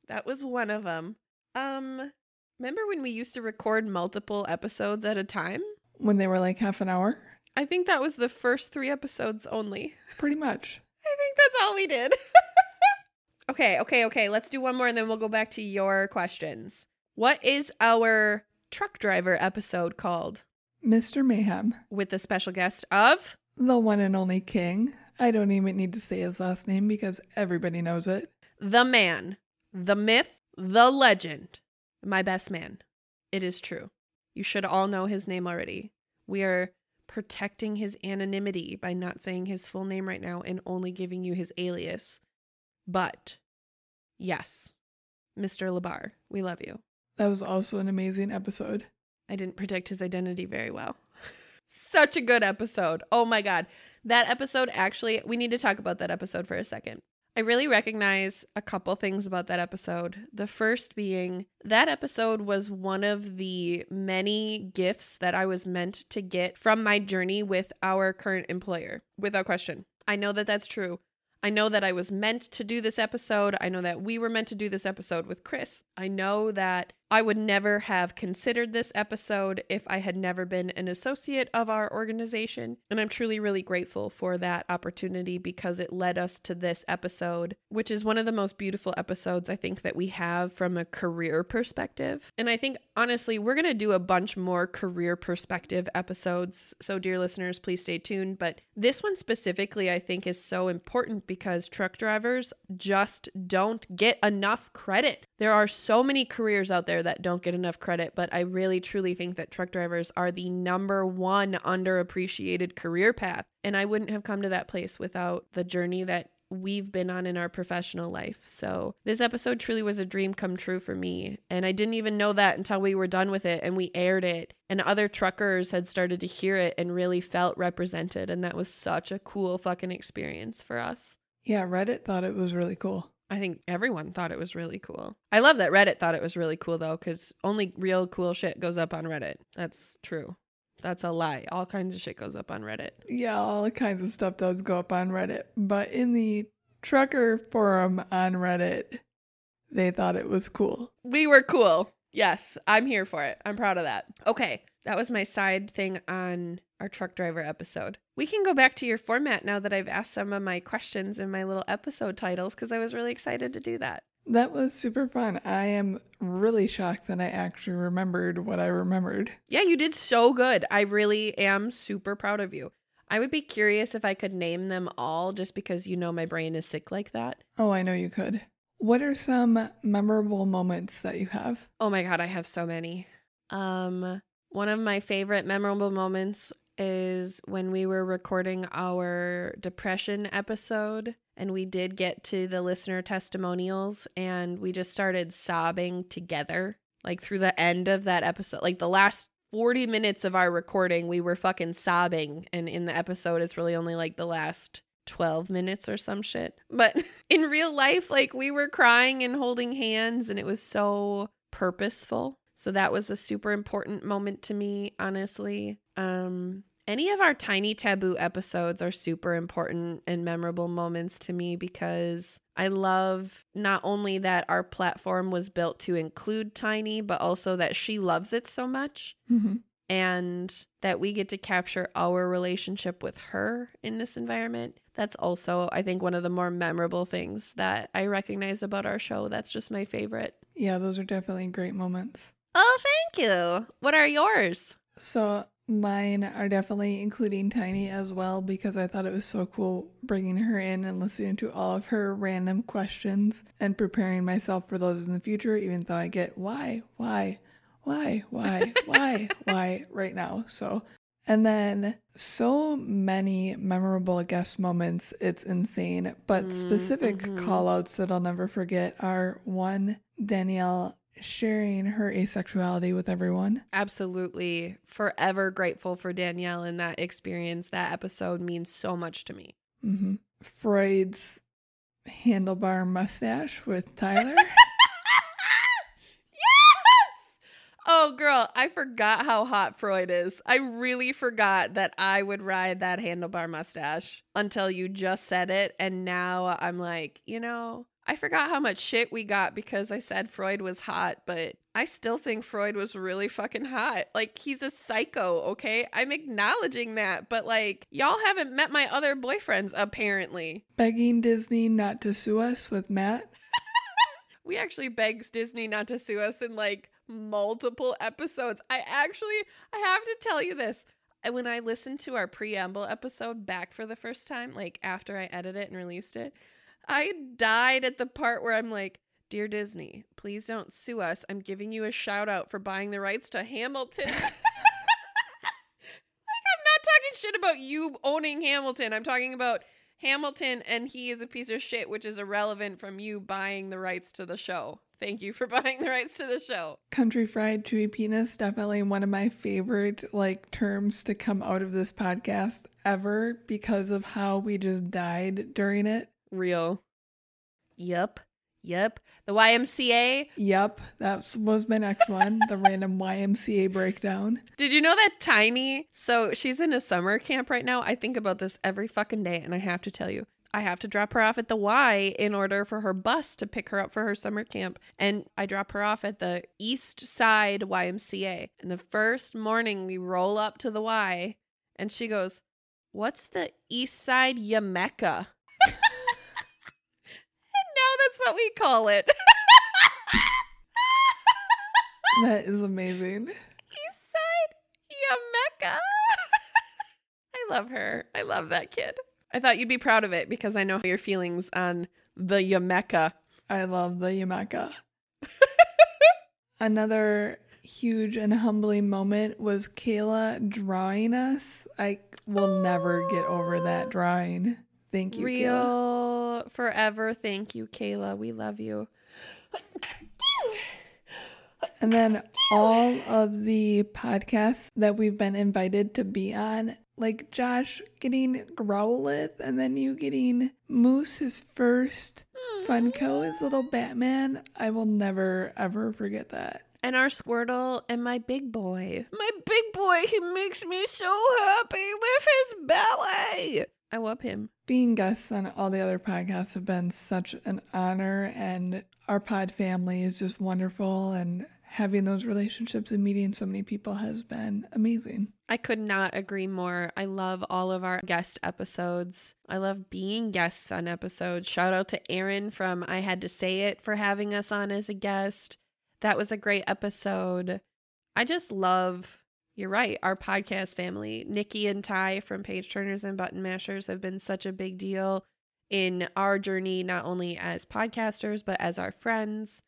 That was one of them. Um, remember when we used to record multiple episodes at a time? When they were like half an hour? I think that was the first three episodes only. Pretty much. I think that's all we did. Okay, okay, okay. Let's do one more and then we'll go back to your questions. What is our truck driver episode called? Mister Mayhem. With the special guest of? The one and only King. I don't even need to say his last name because everybody knows it. The man, the myth, the legend. My best man. It is true. You should all know his name already. We are protecting his anonymity by not saying his full name right now and only giving you his alias. But, yes, Mister LaBar, we love you. That was also an amazing episode. I didn't protect his identity very well. Such a good episode. Oh my god. That episode actually, we need to talk about that episode for a second. I really recognize a couple things about that episode. The first being, that episode was one of the many gifts that I was meant to get from my journey with our current employer, without question. I know that that's true. I know that I was meant to do this episode. I know that we were meant to do this episode with Chris. I know that I would never have considered this episode if I had never been an associate of our organization. And I'm truly, really grateful for that opportunity because it led us to this episode, which is one of the most beautiful episodes I think that we have from a career perspective. And I think, honestly, we're going to do a bunch more career perspective episodes. So, dear listeners, please stay tuned. But this one specifically, I think, is so important because truck drivers just don't get enough credit. There are so many careers out there that don't get enough credit, but I really truly think that truck drivers are the number one underappreciated career path. And I wouldn't have come to that place without the journey that we've been on in our professional life. So this episode truly was a dream come true for me. And I didn't even know that until we were done with it and we aired it. And other truckers had started to hear it and really felt represented. And that was such a cool fucking experience for us. Yeah, Reddit thought it was really cool. I think everyone thought it was really cool. I love that Reddit thought it was really cool, though, because only real cool shit goes up on Reddit. That's true. That's a lie. All kinds of shit goes up on Reddit. Yeah, all kinds of stuff does go up on Reddit. But in the trucker forum on Reddit, they thought it was cool. We were cool. Yes, I'm here for it. I'm proud of that. Okay, that was my side thing on our truck driver episode. We can go back to your format now that I've asked some of my questions in my little episode titles, because I was really excited to do that. That was super fun. I am really shocked that I actually remembered what I remembered. Yeah, you did so good. I really am super proud of you. I would be curious if I could name them all, just because you know my brain is sick like that. Oh, I know you could. What are some memorable moments that you have? Oh my God, I have so many. Um, one of my favorite memorable moments is when we were recording our depression episode and we did get to the listener testimonials and we just started sobbing together, like through the end of that episode, like the last forty minutes of our recording, we were fucking sobbing. And in the episode, it's really only like the last twelve minutes or some shit. But in real life, like we were crying and holding hands and it was so purposeful. So that was a super important moment to me, honestly. Um, any of our Tiny Taboo episodes are super important and memorable moments to me because I love not only that our platform was built to include Tiny, but also that she loves it so much. Mm-hmm. And that we get to capture our relationship with her in this environment. That's also, I think, one of the more memorable things that I recognize about our show. That's just my favorite. Yeah, those are definitely great moments. Oh, thank you. What are yours? So mine are definitely including Tiny as well, because I thought it was so cool bringing her in and listening to all of her random questions and preparing myself for those in the future, even though I get why, why, why, why, why, why right now. So, and then so many memorable guest moments. It's insane. But mm, specific mm-hmm. call outs that I'll never forget are one, Danielle sharing her asexuality with everyone. Absolutely. Forever grateful for Danielle and that experience. That episode means so much to me. Mm-hmm. Freud's handlebar mustache with Tyler. Yes! Oh, girl, I forgot how hot Freud is. I really forgot that I would ride that handlebar mustache until you just said it. And now I'm like, you know, I forgot how much shit we got because I said Freud was hot, but I still think Freud was really fucking hot. Like, he's a psycho, okay? I'm acknowledging that, but like, y'all haven't met my other boyfriends, apparently. Begging Disney not to sue us with Matt. We actually begged Disney not to sue us in like multiple episodes. I actually, I have to tell you this. When I listened to our preamble episode back for the first time, like after I edited it and released it, I died at the part where I'm like, dear Disney, please don't sue us. I'm giving you a shout out for buying the rights to Hamilton. Like, I'm not talking shit about you owning Hamilton. I'm talking about Hamilton and he is a piece of shit, which is irrelevant from you buying the rights to the show. Thank you for buying the rights to the show. Country fried chewy penis, definitely one of my favorite like terms to come out of this podcast ever because of how we just died during it. Real. Yep. Yep. The Y M C A. Yep. That was my next one. The random Y M C A breakdown. Did you know that Tiny? So she's in a summer camp right now. I think about this every fucking day. And I have to tell you, I have to drop her off at the Y in order for her bus to pick her up for her summer camp. And I drop her off at the East Side Y M C A. And the first morning we roll up to the Y and she goes, what's the East Side Yameka? That's what we call it. That is amazing. Eastside Yameka. I love her. I love that kid. I thought you'd be proud of it because I know your feelings on the Yameka. I love the Yameka. Another huge and humbling moment was Kayla drawing us. I will oh. never get over that drawing. Thank you, Real Kayla. Forever. Thank you, Kayla. We love you. And then all of the podcasts that we've been invited to be on, like Josh getting Growlithe, and then you getting Moose, his first Funko, his little Batman. I will never, ever forget that. And our Squirtle and my big boy. My big boy, he makes me so happy with his belly. I love him. Being guests on all the other podcasts have been such an honor, and our pod family is just wonderful, and having those relationships and meeting so many people has been amazing. I could not agree more. I love all of our guest episodes. I love being guests on episodes. Shout out to Aaron from I Had to Say It for having us on as a guest. That was a great episode. I just love... You're right. Our podcast family, Nikki and Ty from Page Turners and Button Mashers, have been such a big deal in our journey, not only as podcasters, but as our friends.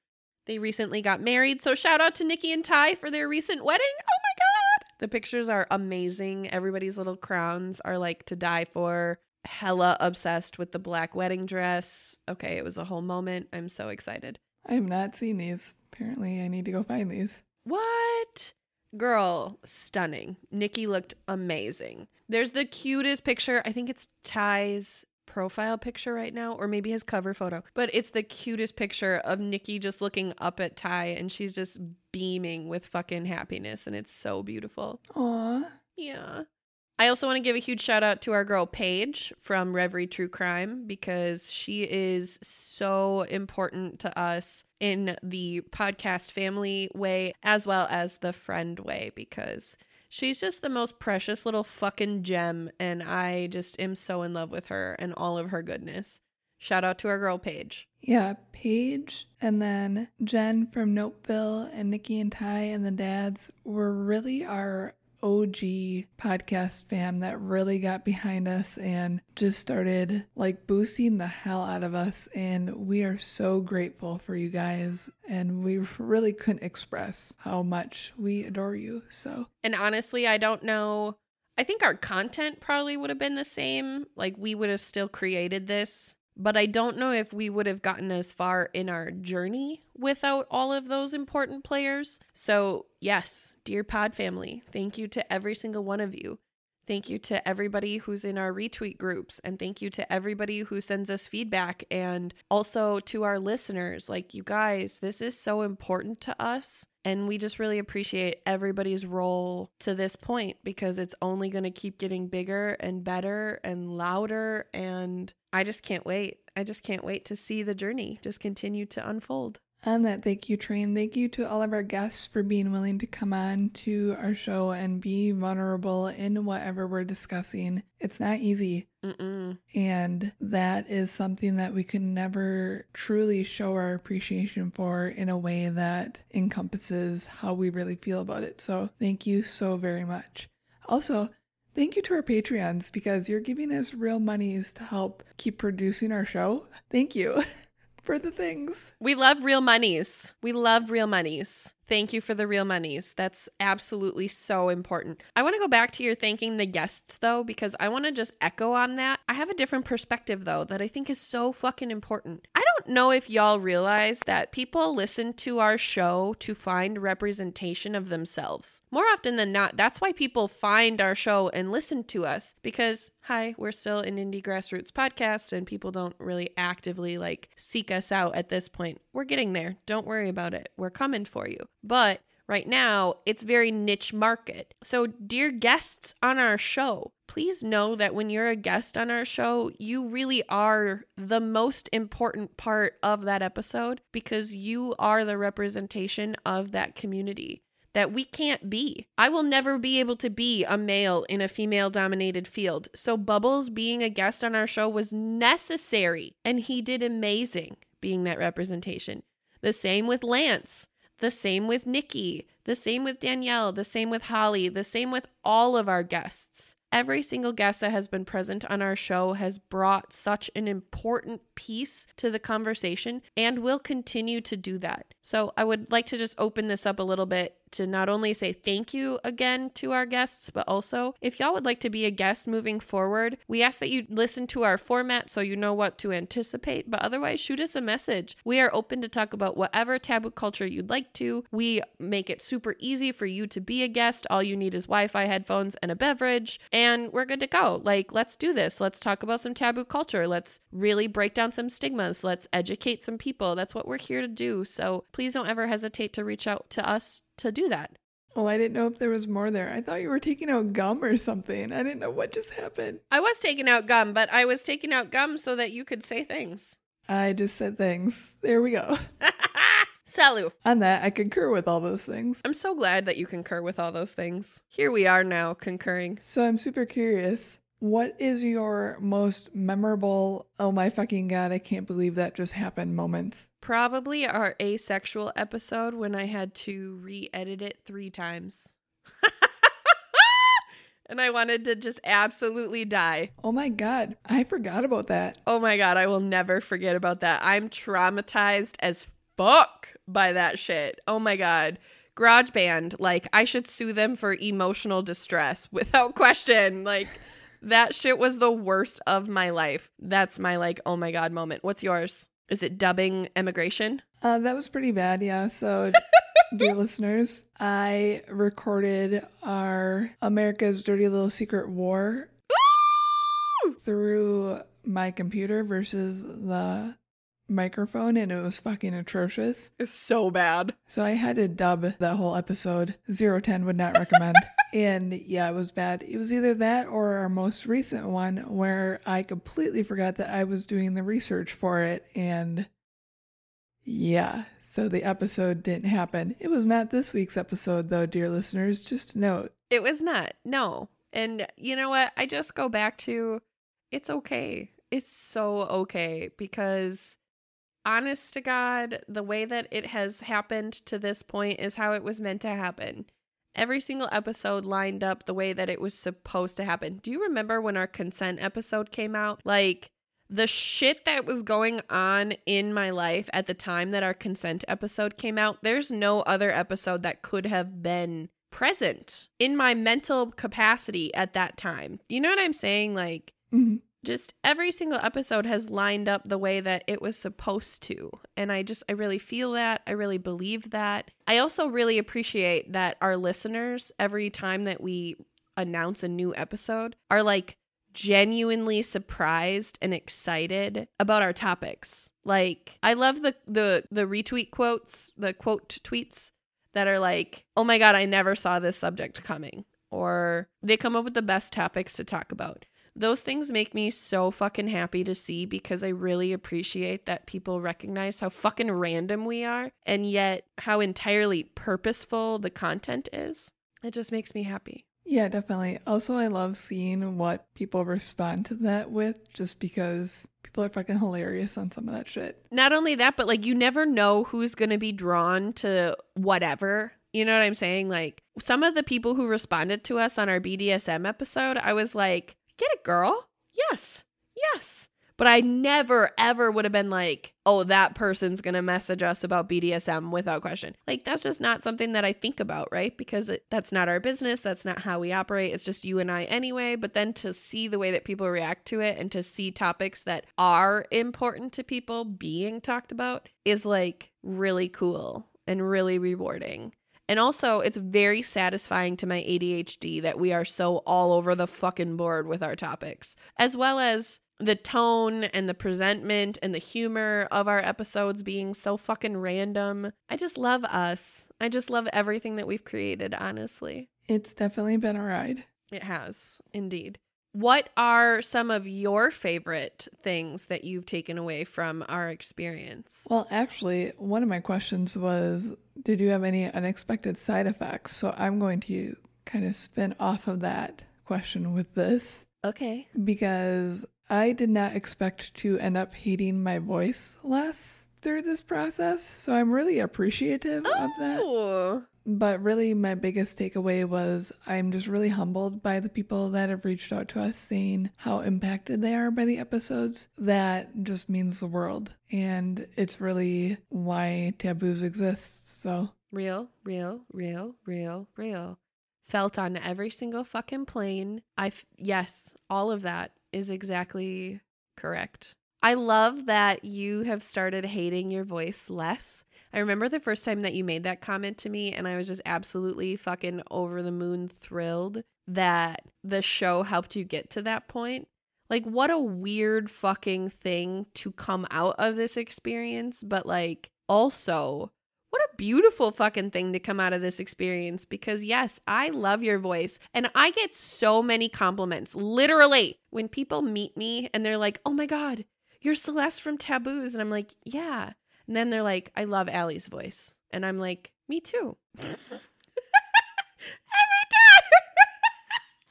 They recently got married. So shout out to Nikki and Ty for their recent wedding. Oh my God. The pictures are amazing. Everybody's little crowns are like to die for. Hella obsessed with the black wedding dress. Okay. It was a whole moment. I'm so excited. I have not seen these. Apparently I need to go find these. What? Girl, stunning. Nikki looked amazing. There's the cutest picture. I think it's Ty's profile picture right now, or maybe his cover photo. But it's the cutest picture of Nikki just looking up at Ty, and she's just beaming with fucking happiness, and it's so beautiful. Aw. Yeah. I also want to give a huge shout out to our girl Paige from Reverie True Crime, because she is so important to us in the podcast family way as well as the friend way, because she's just the most precious little fucking gem, and I just am so in love with her and all of her goodness. Shout out to our girl Paige. Yeah, Paige, and then Jen from Noteville, and Nikki and Ty and the dads were really our O G podcast fam that really got behind us and just started like boosting the hell out of us, and we are so grateful for you guys, and we really couldn't express how much we adore you. So, and honestly, I don't know, I think our content probably would have been the same, like we would have still created this, but I don't know if we would have gotten as far in our journey without all of those important players. So yes, dear pod family, thank you to every single one of you. Thank you to everybody who's in our retweet groups, and thank you to everybody who sends us feedback, and also to our listeners. Like, you guys, this is so important to us, and we just really appreciate everybody's role to this point, because it's only going to keep getting bigger and better and louder, and I just can't wait. I just can't wait to see the journey just continue to unfold. On that thank you train, thank you to all of our guests for being willing to come on to our show and be vulnerable in whatever we're discussing. It's not easy. Mm-mm. And that is something that we can never truly show our appreciation for in a way that encompasses how we really feel about it. So thank you so very much. Also, thank you to our Patreons, because you're giving us real monies to help keep producing our show. Thank you for the things. We love real monies. We love real monies. Thank you for the real monies. That's absolutely so important. I want to go back to your thanking the guests, though, because I want to just echo on that. I have a different perspective, though, that I think is so fucking important. I don't know if y'all realize that people listen to our show to find representation of themselves. More often than not, that's why people find our show and listen to us, because, hi, we're still an indie grassroots podcast, and people don't really actively like seek us out at this point. We're getting there. Don't worry about it. We're coming for you. But right now, it's very niche market. So dear guests on our show, please know that when you're a guest on our show, you really are the most important part of that episode, because you are the representation of that community that we can't be. I will never be able to be a male in a female-dominated field. So Bubbles being a guest on our show was necessary, and he did amazing being that representation. The same with Lance. The same with Nikki, the same with Danielle, the same with Holly, the same with all of our guests. Every single guest that has been present on our show has brought such an important piece to the conversation, and will continue to do that. So I would like to just open this up a little bit to not only say thank you again to our guests, but also if y'all would like to be a guest moving forward, we ask that you listen to our format so you know what to anticipate, but otherwise shoot us a message. We are open to talk about whatever taboo culture you'd like to. We make it super easy for you to be a guest. All you need is Wi-Fi headphones and a beverage, and we're good to go. Like, let's do this. Let's talk about some taboo culture. Let's really break down some stigmas. Let's educate some people. That's what we're here to do. So please don't ever hesitate to reach out to us to do that. Oh, I didn't know if there was more there. I thought you were taking out gum or something. I didn't know what just happened. I was taking out gum, but I was taking out gum so that you could say things. I just said things. There we go. Salut. On that, I concur with all those things. I'm so glad that you concur with all those things. Here we are now concurring. So I'm super curious. What is your most memorable, oh my fucking god, I can't believe that just happened moment? Probably our asexual episode when I had to re-edit it three times. And I wanted to just absolutely die. Oh my god, I forgot about that. Oh my god, I will never forget about that. I'm traumatized as fuck by that shit. Oh my god. GarageBand, like, I should sue them for emotional distress without question. Like... That shit was the worst of my life. That's my, like, oh my god moment. What's yours? Is it dubbing emigration? Uh, that was pretty bad, yeah. So, dear listeners, I recorded our America's Dirty Little Secret War Ooh! Through my computer versus the microphone, and it was fucking atrocious. It's so bad. So I had to dub that whole episode. zero ten would not recommend. And yeah, it was bad. It was either that or our most recent one where I completely forgot that I was doing the research for it. And yeah, so the episode didn't happen. It was not this week's episode, though, dear listeners. Just a note. It was not. No. And you know what? I just go back to it's okay. It's so okay because... Honest to God, the way that it has happened to this point is how it was meant to happen. Every single episode lined up the way that it was supposed to happen. Do you remember when our consent episode came out? Like, the shit that was going on in my life at the time that our consent episode came out, there's no other episode that could have been present in my mental capacity at that time. You know what I'm saying? Like... Mm-hmm. Just every single episode has lined up the way that it was supposed to. And I just, I really feel that. I really believe that. I also really appreciate that our listeners, every time that we announce a new episode, are like genuinely surprised and excited about our topics. Like, I love the, the, the retweet quotes, the quote tweets that are like, oh my God, I never saw this subject coming. Or they come up with the best topics to talk about. Those things make me so fucking happy to see because I really appreciate that people recognize how fucking random we are and yet how entirely purposeful the content is. It just makes me happy. Yeah, definitely. Also, I love seeing what people respond to that with just because people are fucking hilarious on some of that shit. Not only that, but like you never know who's going to be drawn to whatever. You know what I'm saying? Like some of the people who responded to us on our B D S M episode, I was like, get it, girl. Yes. Yes. But I never, ever would have been like, oh, that person's going to message us about B D S M without question. Like, that's just not something that I think about, right? Because it, that's not our business. That's not how we operate. It's just you and I anyway. But then to see the way that people react to it and to see topics that are important to people being talked about is like really cool and really rewarding. And also, it's very satisfying to my A D H D that we are so all over the fucking board with our topics, as well as the tone and the presentment and the humor of our episodes being so fucking random. I just love us. I just love everything that we've created, honestly. It's definitely been a ride. It has, indeed. What are some of your favorite things that you've taken away from our experience? Well, actually, one of my questions was, did you have any unexpected side effects? So I'm going to kind of spin off of that question with this. Okay. Because I did not expect to end up hating my voice less through this process. So I'm really appreciative oh. of that. But really, my biggest takeaway was I'm just really humbled by the people that have reached out to us saying how impacted they are by the episodes. That just means the world. And it's really why Taboos exists. So Real, real, real, real, real. Felt on every single fucking plane. I f- yes, all of that is exactly correct. I love that you have started hating your voice less. I remember the first time that you made that comment to me, and I was just absolutely fucking over the moon thrilled that the show helped you get to that point. Like, what a weird fucking thing to come out of this experience, but like also what a beautiful fucking thing to come out of this experience, because yes, I love your voice and I get so many compliments. Literally, when people meet me and they're like, oh my God, you're Celeste from Taboos. And I'm like, yeah. And then they're like, I love Allie's voice. And I'm like, me too. Every time.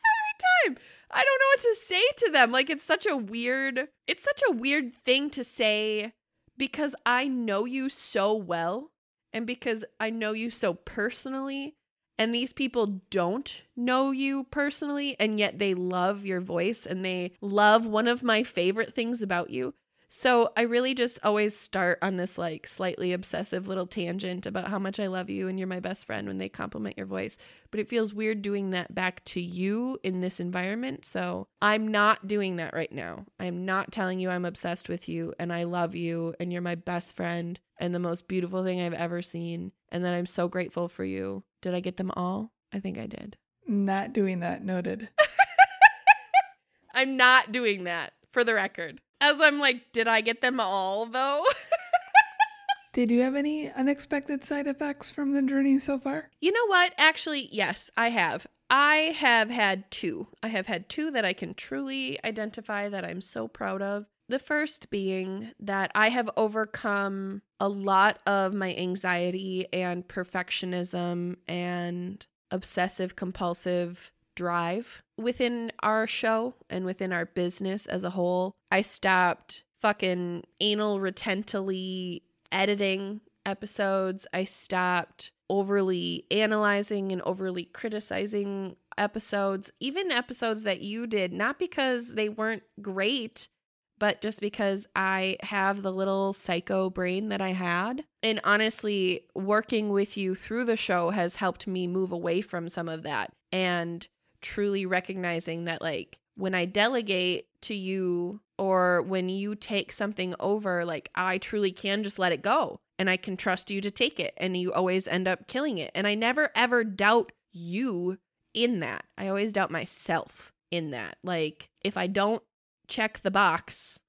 Every time. I don't know what to say to them. Like, it's such a weird, it's such a weird thing to say because I know you so well. And because I know you so personally, and these people don't know you personally, and yet they love your voice and they love one of my favorite things about you. So I really just always start on this like slightly obsessive little tangent about how much I love you and you're my best friend when they compliment your voice. But it feels weird doing that back to you in this environment. So I'm not doing that right now. I'm not telling you I'm obsessed with you and I love you and you're my best friend and the most beautiful thing I've ever seen and that I'm so grateful for you. Did I get them all? I think I did. Not doing that. Noted. I'm not doing that, for the record. As I'm like, did I get them all, though? Did you have any unexpected side effects from the journey so far? You know what? Actually, yes, I have. I have had two. I have had two that I can truly identify that I'm so proud of. The first being that I have overcome a lot of my anxiety and perfectionism and obsessive compulsive drive within our show and within our business as a whole. I stopped fucking anal retently editing episodes. I stopped overly analyzing and overly criticizing episodes, even episodes that you did, not because they weren't great, but just because I have the little psycho brain that I had. And honestly, working with you through the show has helped me move away from some of that and truly recognizing that, like, when I delegate to you or when you take something over, like, I truly can just let it go and I can trust you to take it, and you always end up killing it. And I never ever doubt you in that. I always doubt myself in that. Like, if I don't check the box,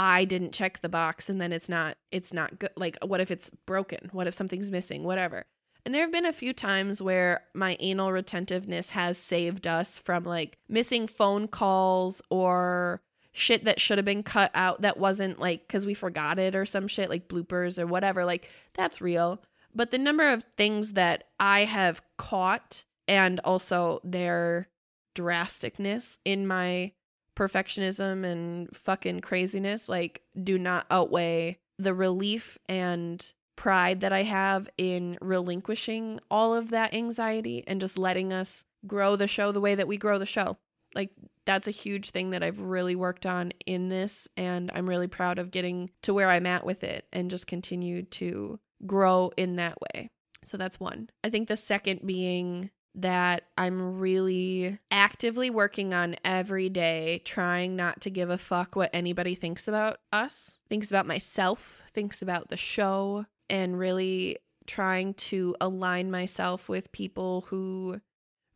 I didn't check the box, and then it's not, it's not good. Like, what if it's broken? What if something's missing? Whatever. And there have been a few times where my anal retentiveness has saved us from like missing phone calls or shit that should have been cut out that wasn't, like, because we forgot it or some shit, like bloopers or whatever. Like, that's real. But the number of things that I have caught and also their drasticness in my perfectionism and fucking craziness, like, do not outweigh the relief and pride that I have in relinquishing all of that anxiety and just letting us grow the show the way that we grow the show. Like, that's a huge thing that I've really worked on in this, and I'm really proud of getting to where I'm at with it and just continue to grow in that way. So that's one. I think the second being that I'm really actively working on every day, trying not to give a fuck what anybody thinks about us, thinks about myself, thinks about the show, and really trying to align myself with people who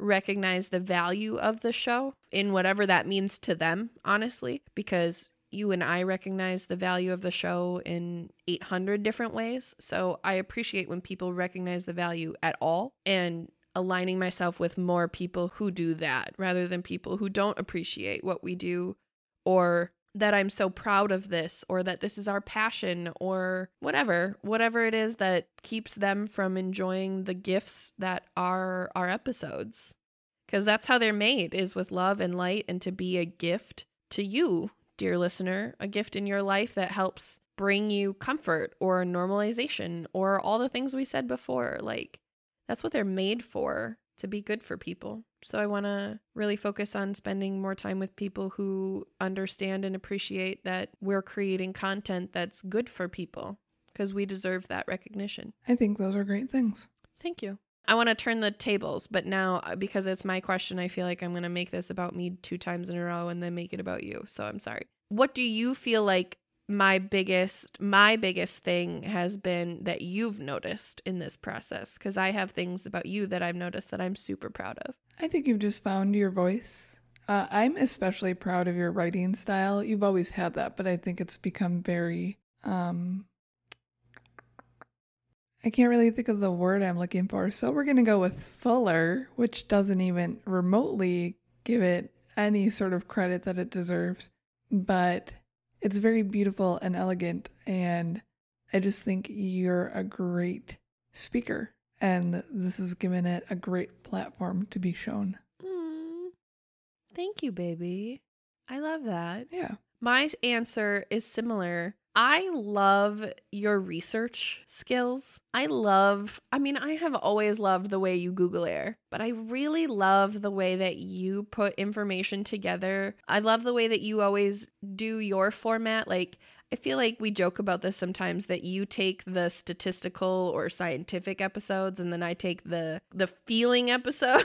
recognize the value of the show in whatever that means to them, honestly, because you and I recognize the value of the show in eight hundred different ways. So I appreciate when people recognize the value at all, and aligning myself with more people who do that rather than people who don't appreciate what we do, or that I'm so proud of this, or that this is our passion, or whatever, whatever it is that keeps them from enjoying the gifts that are our episodes. Because that's how they're made, is with love and light, and to be a gift to you, dear listener, a gift in your life that helps bring you comfort or normalization or all the things we said before. Like, that's what they're made for, to be good for people. So I want to really focus on spending more time with people who understand and appreciate that we're creating content that's good for people, because we deserve that recognition. I think those are great things. Thank you. I want to turn the tables, but now because it's my question, I feel like I'm going to make this about me two times in a row and then make it about you. So I'm sorry. What do you feel like my biggest my biggest thing has been that you've noticed in this process? Because I have things about you that I've noticed that I'm super proud of. I think you've just found your voice. Uh, I'm especially proud of your writing style. You've always had that, but I think it's become very... Um, I can't really think of the word I'm looking for, so we're going to go with fuller, which doesn't even remotely give it any sort of credit that it deserves, but it's very beautiful and elegant, and I just think you're a great speaker, and this has given it a great platform to be shown. Mm. Thank you, baby. I love that. Yeah. My answer is similar. I love your research skills. I love, I mean, I have always loved the way you Google air, but I really love the way that you put information together. I love the way that you always do your format. Like, I feel like we joke about this sometimes that you take the statistical or scientific episodes and then I take the the feeling episodes,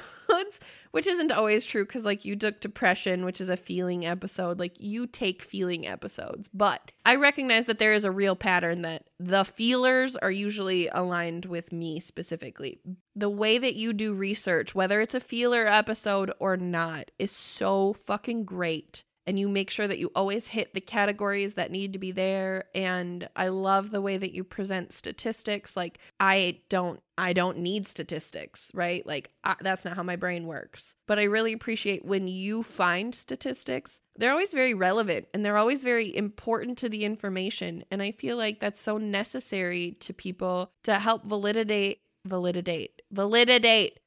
which isn't always true because like you took depression, which is a feeling episode. Like you take feeling episodes. But I recognize that there is a real pattern that the feelers are usually aligned with me specifically. The way that you do research, whether it's a feeler episode or not, is so fucking great. And you make sure that you always hit the categories that need to be there. And I love the way that you present statistics. Like I don't, I don't need statistics, right? Like I, that's not how my brain works. But I really appreciate when you find statistics. They're always very relevant and they're always very important to the information. And I feel like that's so necessary to people to help validate, validate, validate.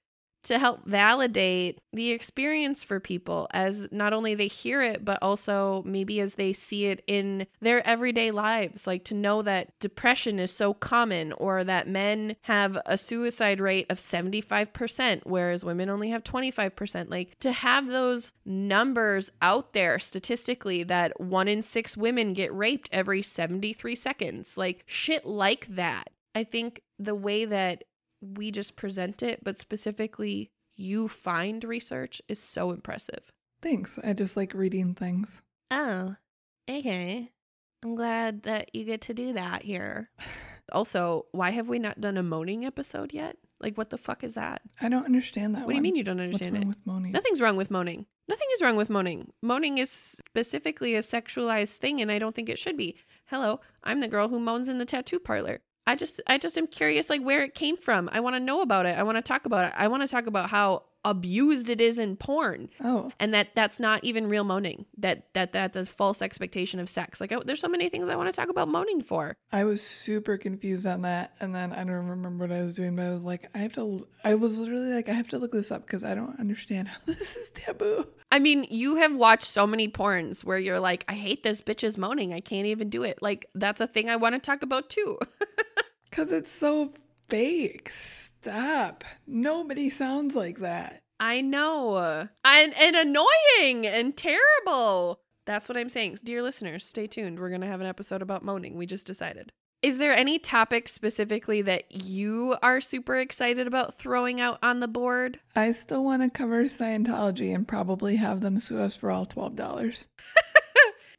to help validate the experience for people as not only they hear it, but also maybe as they see it in their everyday lives, like to know that depression is so common or that men have a suicide rate of seventy-five percent, whereas women only have twenty-five percent. Like to have those numbers out there statistically that one in six women get raped every seventy-three seconds, like shit like that. I think the way that we just present it, but specifically you find research is so impressive. Thanks. I just like reading things. Oh, okay. I'm glad that you get to do that here. Also, why have we not done a moaning episode yet? Like, what the fuck is that? I don't understand that. What one. do you mean you don't understand What's wrong it? With moaning? Nothing's wrong with moaning. Nothing is wrong with moaning. Moaning is specifically a sexualized thing, and I don't think it should be. Hello, I'm the girl who moans in the tattoo parlor. I just I just am curious like where it came from. I want to know about it. I want to talk about it. I want to talk about how abused it is in porn. Oh. And that that's not even real moaning. That that that's a false expectation of sex. Like I, there's so many things I want to talk about moaning for. I was super confused on that. And then I don't remember what I was doing, but I was like, I have to I was literally like, I have to look this up because I don't understand how this is taboo. I mean, you have watched so many porns where you're like, I hate this bitch's moaning. I can't even do it. Like, that's a thing I want to talk about too. Because it's so fake. Stop. Nobody sounds like that. I know. And, and annoying and terrible. That's what I'm saying. Dear listeners, stay tuned. We're going to have an episode about moaning. We just decided. Is there any topic specifically that you are super excited about throwing out on the board? I still want to cover Scientology and probably have them sue us for all twelve dollars.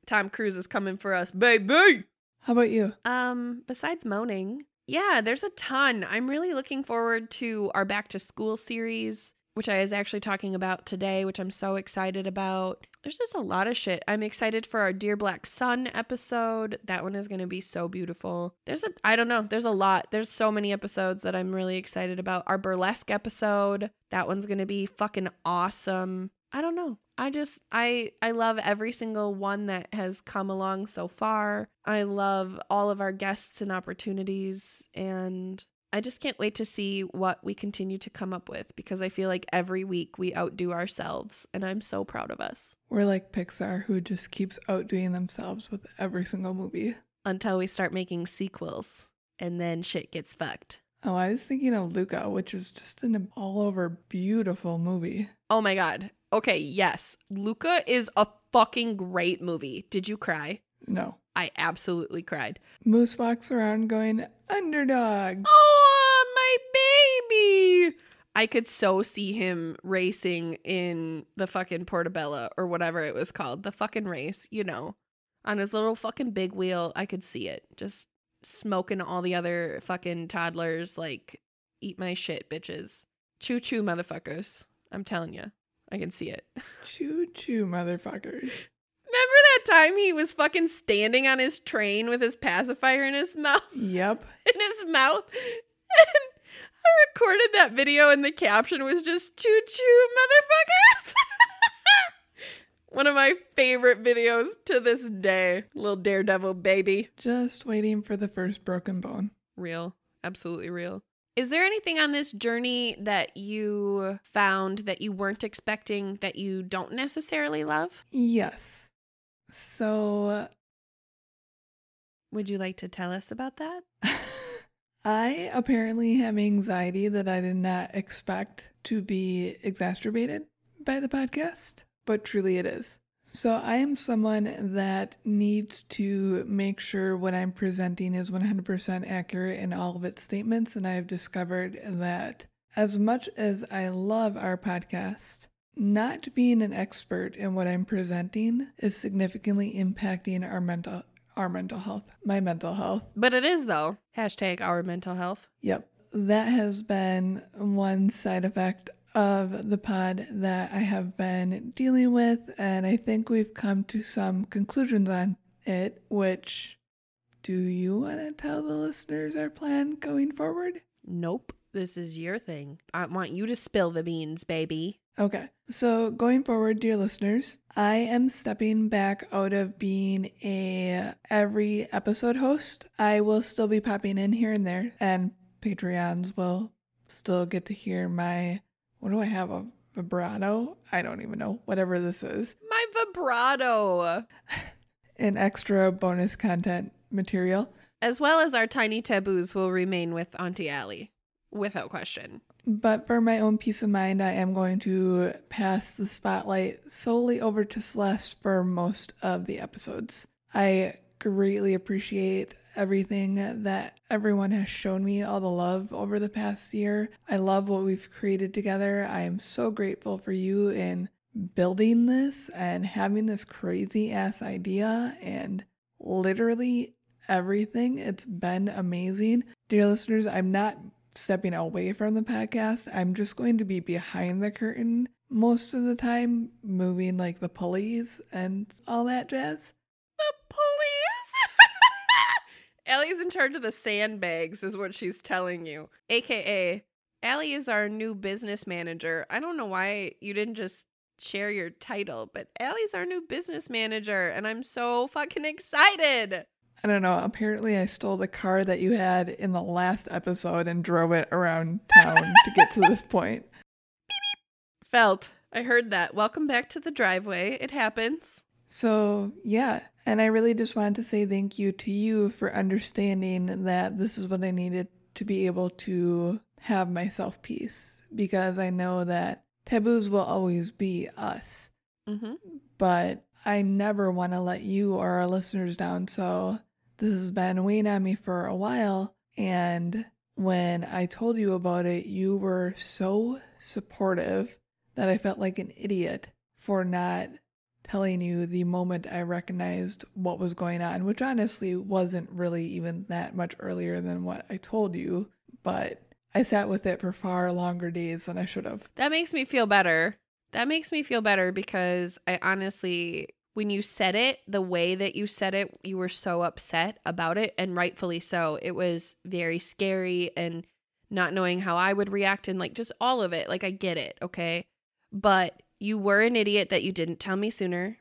Tom Cruise is coming for us, baby. How about you? Um, besides moaning, yeah, there's a ton. I'm really looking forward to our back to school series, which I was actually talking about today, which I'm so excited about. There's just a lot of shit. I'm excited for our Dear Black Sun episode. That one is going to be so beautiful. There's a, I don't know, there's a lot. There's so many episodes that I'm really excited about. Our burlesque episode, that one's going to be fucking awesome. I don't know. I just, I, I love every single one that has come along so far. I love all of our guests and opportunities, and I just can't wait to see what we continue to come up with because I feel like every week we outdo ourselves and I'm so proud of us. We're like Pixar who just keeps outdoing themselves with every single movie. Until we start making sequels and then shit gets fucked. Oh, I was thinking of Luca, which is just an all over beautiful movie. Oh my God. Okay, yes. Luca is a fucking great movie. Did you cry? No. I absolutely cried. Moose walks around going, underdogs. Oh, baby. I could so see him racing in the fucking Portobello or whatever it was called. The fucking race, you know, on his little fucking big wheel. I could see it just smoking all the other fucking toddlers. Like, eat my shit, bitches. Choo choo, motherfuckers. I'm telling you, I can see it. Choo choo, motherfuckers. Remember that time he was fucking standing on his train with his pacifier in his mouth? Yep. In his mouth. And I recorded that video and the caption was just choo choo, motherfuckers. One of my favorite videos to this day. Little daredevil baby. Just waiting for the first broken bone. Real. Absolutely real. Is there anything on this journey that you found that you weren't expecting that you don't necessarily love? Yes. So, would you like to tell us about that? I apparently have anxiety that I did not expect to be exacerbated by the podcast, but truly it is. So I am someone that needs to make sure what I'm presenting is one hundred percent accurate in all of its statements, and I have discovered that as much as I love our podcast, not being an expert in what I'm presenting is significantly impacting our mental our mental health, my mental health. But it is, though. Hashtag our mental health. Yep. That has been one side effect of the pod that I have been dealing with, and I think we've come to some conclusions on it, which, do you want to tell the listeners our plan going forward? Nope. This is your thing. I want you to spill the beans, baby. Okay, so going forward, dear listeners, I am stepping back out of being a every episode host. I will still be popping in here and there, and Patreons will still get to hear my, what do I have, a vibrato? I don't even know, whatever this is. My vibrato! And extra bonus content material. As well as our Tiny Taboos will remain with Auntie Allie, without question. But for my own peace of mind, I am going to pass the spotlight solely over to Celeste for most of the episodes. I greatly appreciate everything that everyone has shown me, all the love over the past year. I love what we've created together. I am so grateful for you in building this and having this crazy ass idea and literally everything. It's been amazing. Dear listeners, I'm not stepping away from the podcast. I'm just going to be behind the curtain most of the time, moving like the pulleys and all that jazz. The pulleys? Allie's in charge of the sandbags is what she's telling you. A K A Allie is our new business manager. I don't know why you didn't just share your title, but Allie's our new business manager and I'm so fucking excited. I don't know. Apparently, I stole the car that you had in the last episode and drove it around town to get to this point. Beep, beep. Felt. I heard that. Welcome back to the driveway. It happens. So, yeah. And I really just wanted to say thank you to you for understanding that this is what I needed to be able to have my self-peace. Because I know that taboos will always be us. Mm-hmm. But I never want to let you or our listeners down, so this has been weighing on me for a while, and when I told you about it, you were so supportive that I felt like an idiot for not telling you the moment I recognized what was going on, which honestly wasn't really even that much earlier than what I told you, but I sat with it for far longer days than I should have. That makes me feel better. That makes me feel better because I honestly, when you said it, the way that you said it, you were so upset about it, and rightfully so. It was very scary and not knowing how I would react and like just all of it. Like, I get it, okay? But you were an idiot that you didn't tell me sooner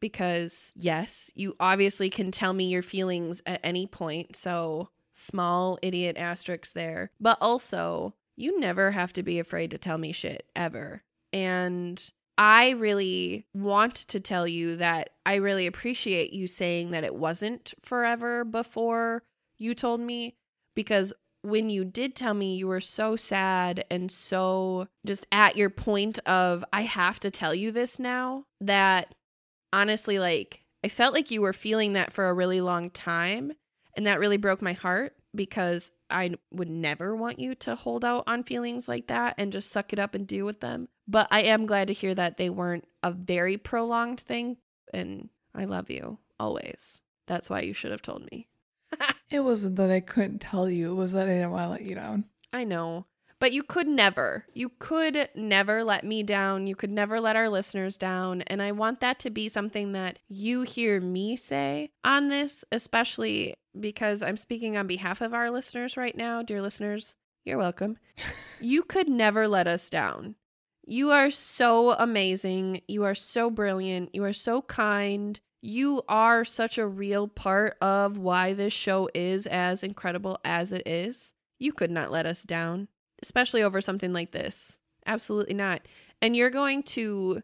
because, yes, you obviously can tell me your feelings at any point. So small idiot asterisks there. But also, you never have to be afraid to tell me shit ever. And I really want to tell you that I really appreciate you saying that it wasn't forever before you told me, because when you did tell me, you were so sad and so just at your point of, I have to tell you this now, that honestly, like, I felt like you were feeling that for a really long time. And that really broke my heart because I would never want you to hold out on feelings like that and just suck it up and deal with them. But I am glad to hear that they weren't a very prolonged thing. And I love you always. That's why you should have told me. It wasn't that I couldn't tell you. It was that I didn't want to let you down. I know. But you could never. You could never let me down. You could never let our listeners down. And I want that to be something that you hear me say on this, especially because I'm speaking on behalf of our listeners right now. Dear listeners, you're welcome. You could never let us down. You are so amazing. You are so brilliant. You are so kind. You are such a real part of why this show is as incredible as it is. You could not let us down, especially over something like this. Absolutely not. And you're going to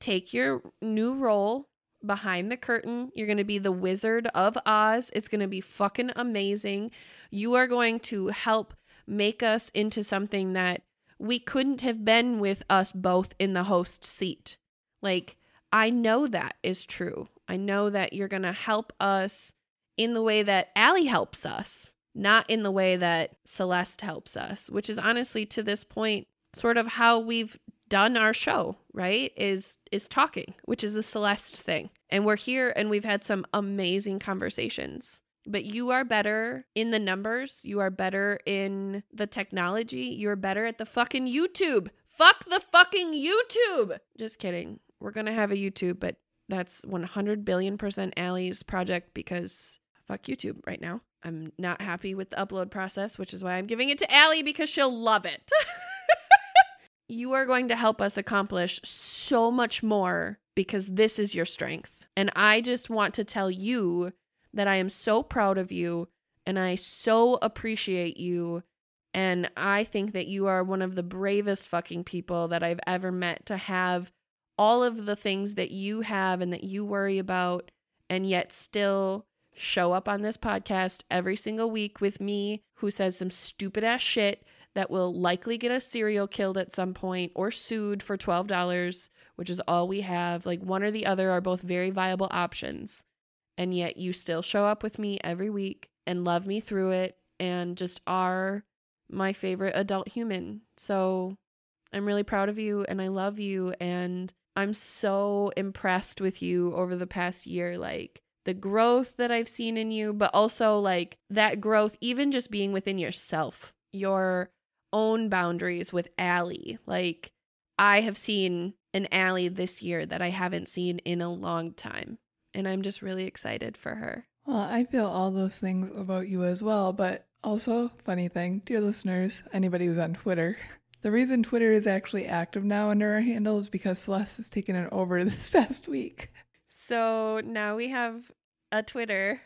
take your new role behind the curtain. You're going to be the Wizard of Oz. It's going to be fucking amazing. You are going to help make us into something that we couldn't have been with us both in the host seat. Like, I know that is true. I know that you're going to help us in the way that Allie helps us, not in the way that Celeste helps us, which is honestly to this point sort of how we've done our show, right? Is is talking, which is the Celeste thing. And we're here and we've had some amazing conversations. But you are better in the numbers. You are better in the technology. You're better at the fucking YouTube. Fuck the fucking YouTube. Just kidding. We're going to have a YouTube, but that's one hundred billion percent Allie's project because fuck YouTube right now. I'm not happy with the upload process, which is why I'm giving it to Allie because she'll love it. You are going to help us accomplish so much more because this is your strength. And I just want to tell you that I am so proud of you and I so appreciate you. And I think that you are one of the bravest fucking people that I've ever met to have all of the things that you have and that you worry about and yet still show up on this podcast every single week with me, who says some stupid ass shit that will likely get us serial killed at some point or sued for twelve dollars, which is all we have. Like, one or the other are both very viable options. And yet you still show up with me every week and love me through it and just are my favorite adult human. So I'm really proud of you and I love you. And I'm so impressed with you over the past year. Like, the growth that I've seen in you, but also like that growth, even just being within yourself, your own boundaries with Allie. Like, I have seen an Allie this year that I haven't seen in a long time. And I'm just really excited for her. Well, I feel all those things about you as well. But also, funny thing, dear listeners, anybody who's on Twitter, the reason Twitter is actually active now under our handle is because Celeste has taken it over this past week. So now we have a Twitter.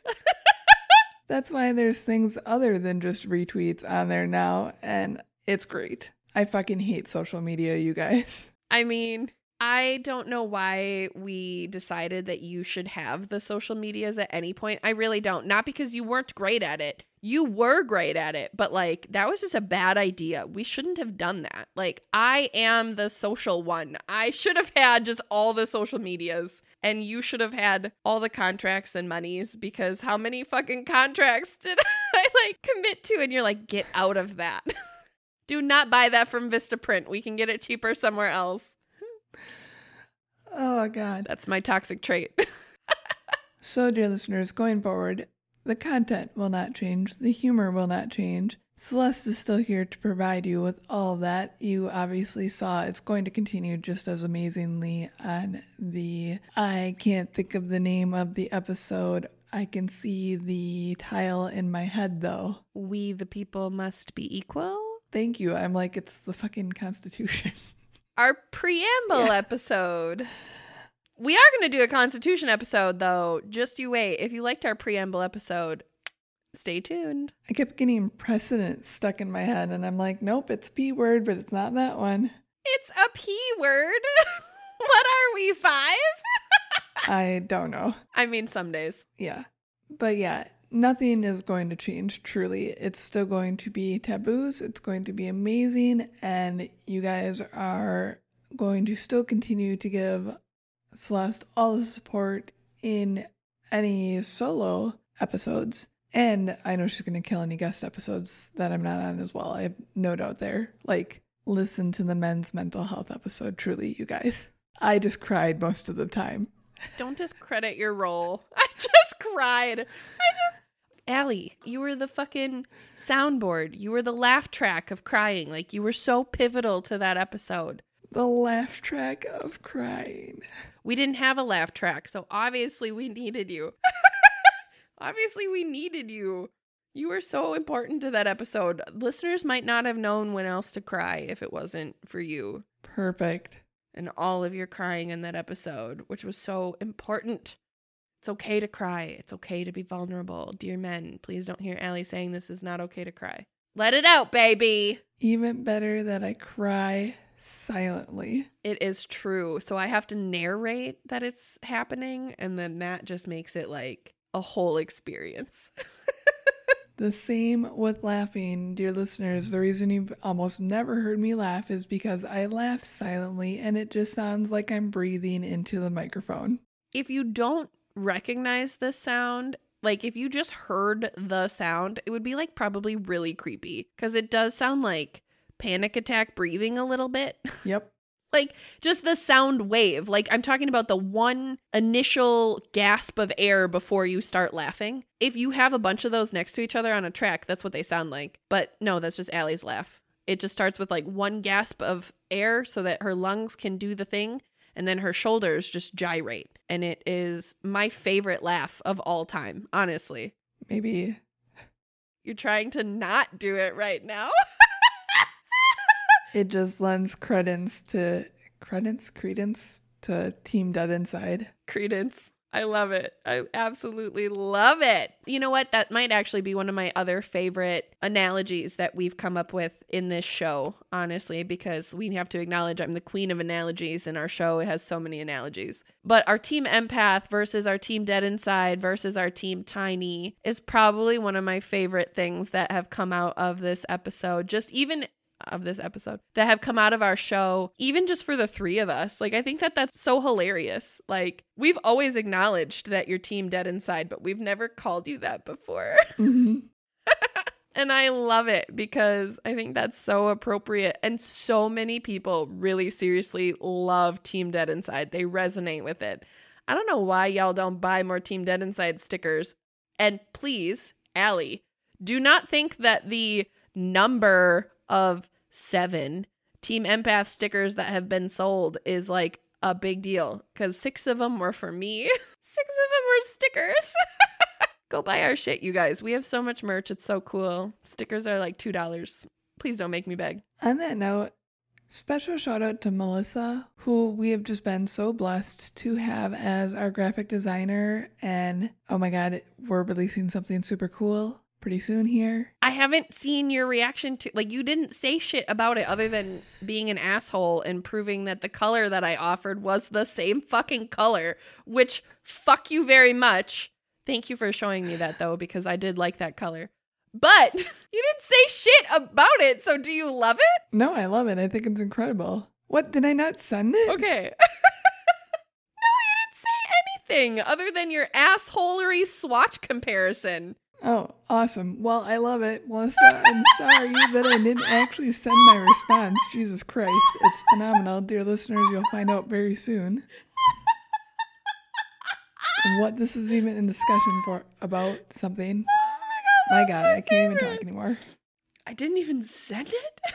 That's why there's things other than just retweets on there now, and it's great. I fucking hate social media, you guys. I mean, I don't know why we decided that you should have the social medias at any point. I really don't. Not because you weren't great at it. You were great at it, but like, that was just a bad idea. We shouldn't have done that. Like, I am the social one. I should have had just all the social medias. And you should have had all the contracts and monies, because how many fucking contracts did I like commit to? And you're like, get out of that. Do not buy that from Vistaprint. We can get it cheaper somewhere else. Oh, God. That's my toxic trait. So, dear listeners, going forward, the content will not change. The humor will not change. Celeste is still here to provide you with all that. You obviously saw it's going to continue just as amazingly on the, I can't think of the name of the episode. I can see the tile in my head, though. We the people must be equal. Thank you. I'm like, it's the fucking Constitution. Our preamble yeah. episode. We are going to do a Constitution episode, though. Just you wait. If you liked our preamble episode, stay tuned. I kept getting precedent stuck in my head, and I'm like, nope, it's a P word, but it's not that one. It's a P word? What are we, five? I don't know. I mean, some days. Yeah. But yeah, nothing is going to change, truly. It's still going to be taboos. It's going to be amazing, and you guys are going to still continue to give Celeste all the support in any solo episodes, And I know she's going to kill any guest episodes that I'm not on as well. I have no doubt there. Like, listen to the men's mental health episode. Truly, you guys. I just cried most of the time. Don't discredit your role. I just cried. I just... Allie, you were the fucking soundboard. You were the laugh track of crying. Like, you were so pivotal to that episode. The laugh track of crying. We didn't have a laugh track, so obviously we needed you. Obviously we needed you. You were so important to that episode. Listeners might not have known when else to cry if it wasn't for you. Perfect. And all of your crying in that episode, which was so important. It's okay to cry. It's okay to be vulnerable. Dear men, please don't hear Allie saying this is not okay to cry. Let it out, baby. Even better that I cry silently. It is true. So I have to narrate that it's happening, and then that just makes it like a whole experience. The same with laughing, dear listeners. The reason you've almost never heard me laugh is because I laugh silently, and it just sounds like I'm breathing into the microphone. If you don't recognize this sound, like if you just heard the sound, it would be like probably really creepy, because it does sound like panic attack breathing a little bit. Yep. Like just the sound wave. Like I'm talking about the one initial gasp of air before you start laughing. If you have a bunch of those next to each other on a track, that's what they sound like. But no, that's just Allie's laugh. It just starts with like one gasp of air so that her lungs can do the thing, and then her shoulders just gyrate. And it is my favorite laugh of all time, honestly. Maybe. You're trying to not do it right now. It just lends credence to, credence, credence to Team Dead Inside. Credence. I love it. I absolutely love it. You know what? That might actually be one of my other favorite analogies that we've come up with in this show, honestly, because we have to acknowledge I'm the queen of analogies, and our show has so many analogies. But our Team Empath versus our Team Dead Inside versus our Team Tiny is probably one of my favorite things that have come out of this episode. Just even... of this episode that have come out of our show, even just for the three of us. Like, I think that that's so hilarious. Like, we've always acknowledged that you're Team Dead Inside, but we've never called you that before. Mm-hmm. And I love it because I think that's so appropriate. And so many people really seriously love Team Dead Inside. They resonate with it. I don't know why y'all don't buy more Team Dead Inside stickers. And please, Allie, do not think that the number of seven Team Empath stickers that have been sold is like a big deal, because six of them were for me. Six of them were stickers. Go buy our shit, you guys. We have so much merch. It's so cool. Stickers are like two dollars. Please don't make me beg. On that note, special shout out to Melissa, who we have just been so blessed to have as our graphic designer. And oh my God, we're releasing something super cool pretty soon here. I haven't seen your reaction to, like, you didn't say shit about it other than being an asshole and proving that the color that I offered was the same fucking color, which fuck you very much. Thank you for showing me that, though, because I did like that color. But you didn't say shit about it, so do you love it? No, I love it. I think it's incredible. What, did I not send it? Okay. No, you didn't say anything other than your assholery swatch comparison. Oh, awesome. Well, I love it, Melissa. I'm sorry that I didn't actually send my response. Jesus Christ. It's phenomenal. Dear listeners, you'll find out very soon what this is even in discussion for about something. Oh my God, my God, my I can't favorite. Even talk anymore. I didn't even send it?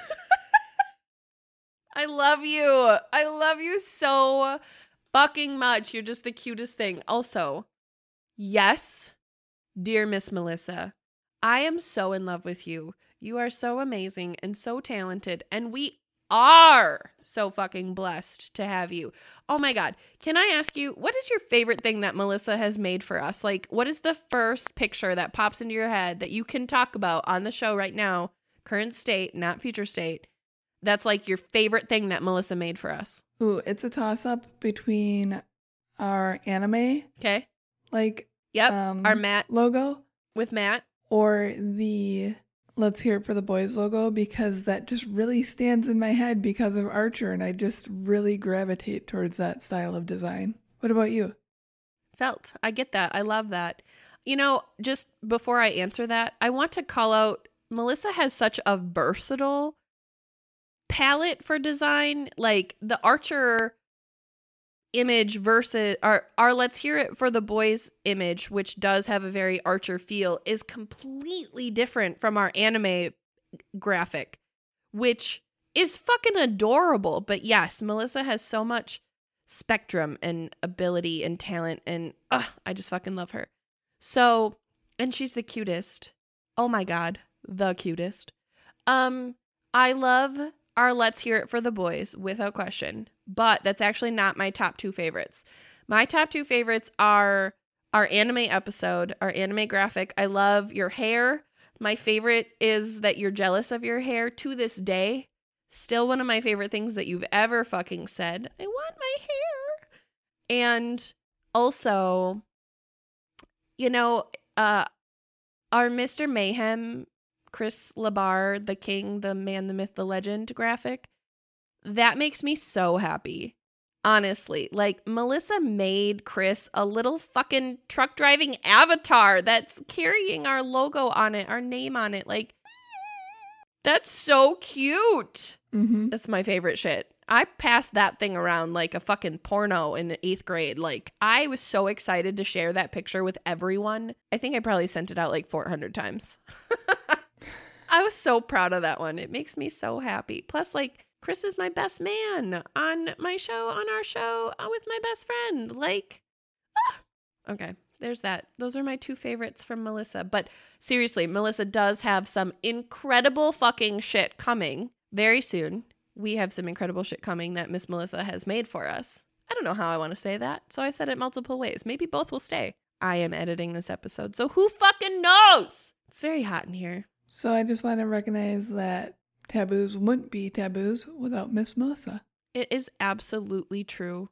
I love you. I love you so fucking much. You're just the cutest thing. Also, yes. Dear Miss Melissa, I am so in love with you. You are so amazing and so talented, and we are so fucking blessed to have you. Oh my God. Can I ask you, what is your favorite thing that Melissa has made for us? Like, what is the first picture that pops into your head that you can talk about on the show right now, current state, not future state, that's like your favorite thing that Melissa made for us? Ooh, it's a toss-up between our anime. Okay. Like... Yep, um, our Matt logo with Matt, or the Let's Hear It for the Boys logo, because that just really stands in my head because of Archer, and I just really gravitate towards that style of design. What about you? Felt. I get that. I love that. You know, just before I answer that, I want to call out Melissa has such a versatile palette for design. Like the Archer image versus our, our Let's Hear It for the Boys image, which does have a very Archer feel, is completely different from our anime graphic, which is fucking adorable. But yes, Melissa has so much spectrum and ability and talent, and uh, I just fucking love her. So, and she's the cutest. Oh my God, the cutest. Um, I love our Let's Hear It for the Boys without question, but that's actually not my top two favorites. My top two favorites are our anime episode, our anime graphic. I love your hair. My favorite is that you're jealous of your hair to this day. Still one of my favorite things that you've ever fucking said. I want my hair. And also, you know, uh, our Mister Mayhem, Chris LaBar, the king, the man, the myth, the legend graphic, that makes me so happy. Honestly, like Melissa made Chris a little fucking truck driving avatar that's carrying our logo on it, our name on it. Like, that's so cute. Mm-hmm. That's my favorite shit. I passed that thing around like a fucking porno in eighth grade. Like, I was so excited to share that picture with everyone. I think I probably sent it out like four hundred times. I was so proud of that one. It makes me so happy. Plus, like, Chris is my best man on my show, on our show, with my best friend. Like, ah. Okay, there's that. Those are my two favorites from Melissa. But seriously, Melissa does have some incredible fucking shit coming very soon. We have some incredible shit coming that Miss Melissa has made for us. I don't know how I want to say that, so I said it multiple ways. Maybe both will stay. I am editing this episode, so who fucking knows? It's very hot in here. So I just want to recognize that Taboos wouldn't be Taboos without Miss Melissa. It is absolutely true.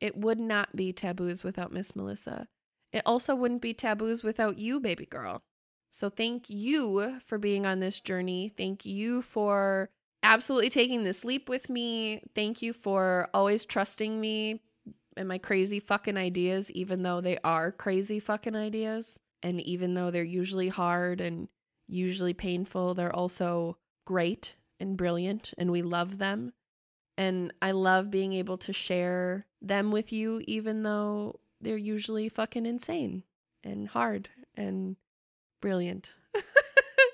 It would not be Taboos without Miss Melissa. It also wouldn't be Taboos without you, baby girl. So thank you for being on this journey. Thank you for absolutely taking this leap with me. Thank you for always trusting me and my crazy fucking ideas, even though they are crazy fucking ideas. And even though they're usually hard and usually painful, they're also great and brilliant, and we love them. And I love being able to share them with you, even though they're usually fucking insane and hard and brilliant.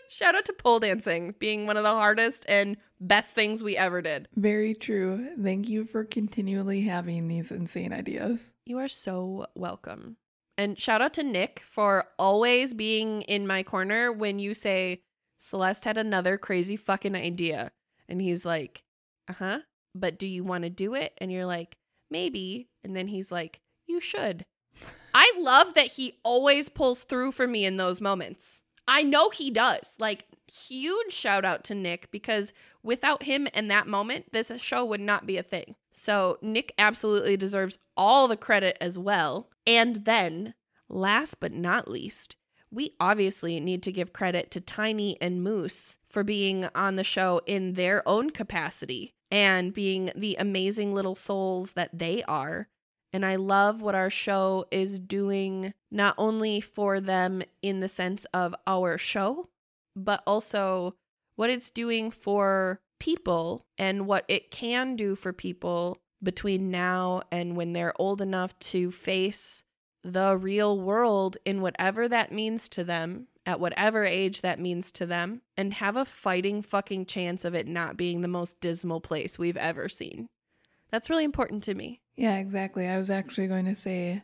Shout out to pole dancing being one of the hardest and best things we ever did. Very true. Thank you for continually having these insane ideas. You are so welcome. And shout out to Nick for always being in my corner when you say, Celeste had another crazy fucking idea. And he's like, uh-huh, but do you want to do it? And you're like, maybe. And then he's like, you should. I love that he always pulls through for me in those moments. I know he does. Like, huge shout out to Nick, because without him and that moment, this show would not be a thing. So Nick absolutely deserves all the credit as well. And then, last but not least, we obviously need to give credit to Tiny and Moose for being on the show in their own capacity and being the amazing little souls that they are. And I love what our show is doing, not only for them in the sense of our show, but also what it's doing for people and what it can do for people between now and when they're old enough to face the real world in whatever that means to them, at whatever age that means to them, and have a fighting fucking chance of it not being the most dismal place we've ever seen. That's really important to me. Yeah, exactly. I was actually going to say,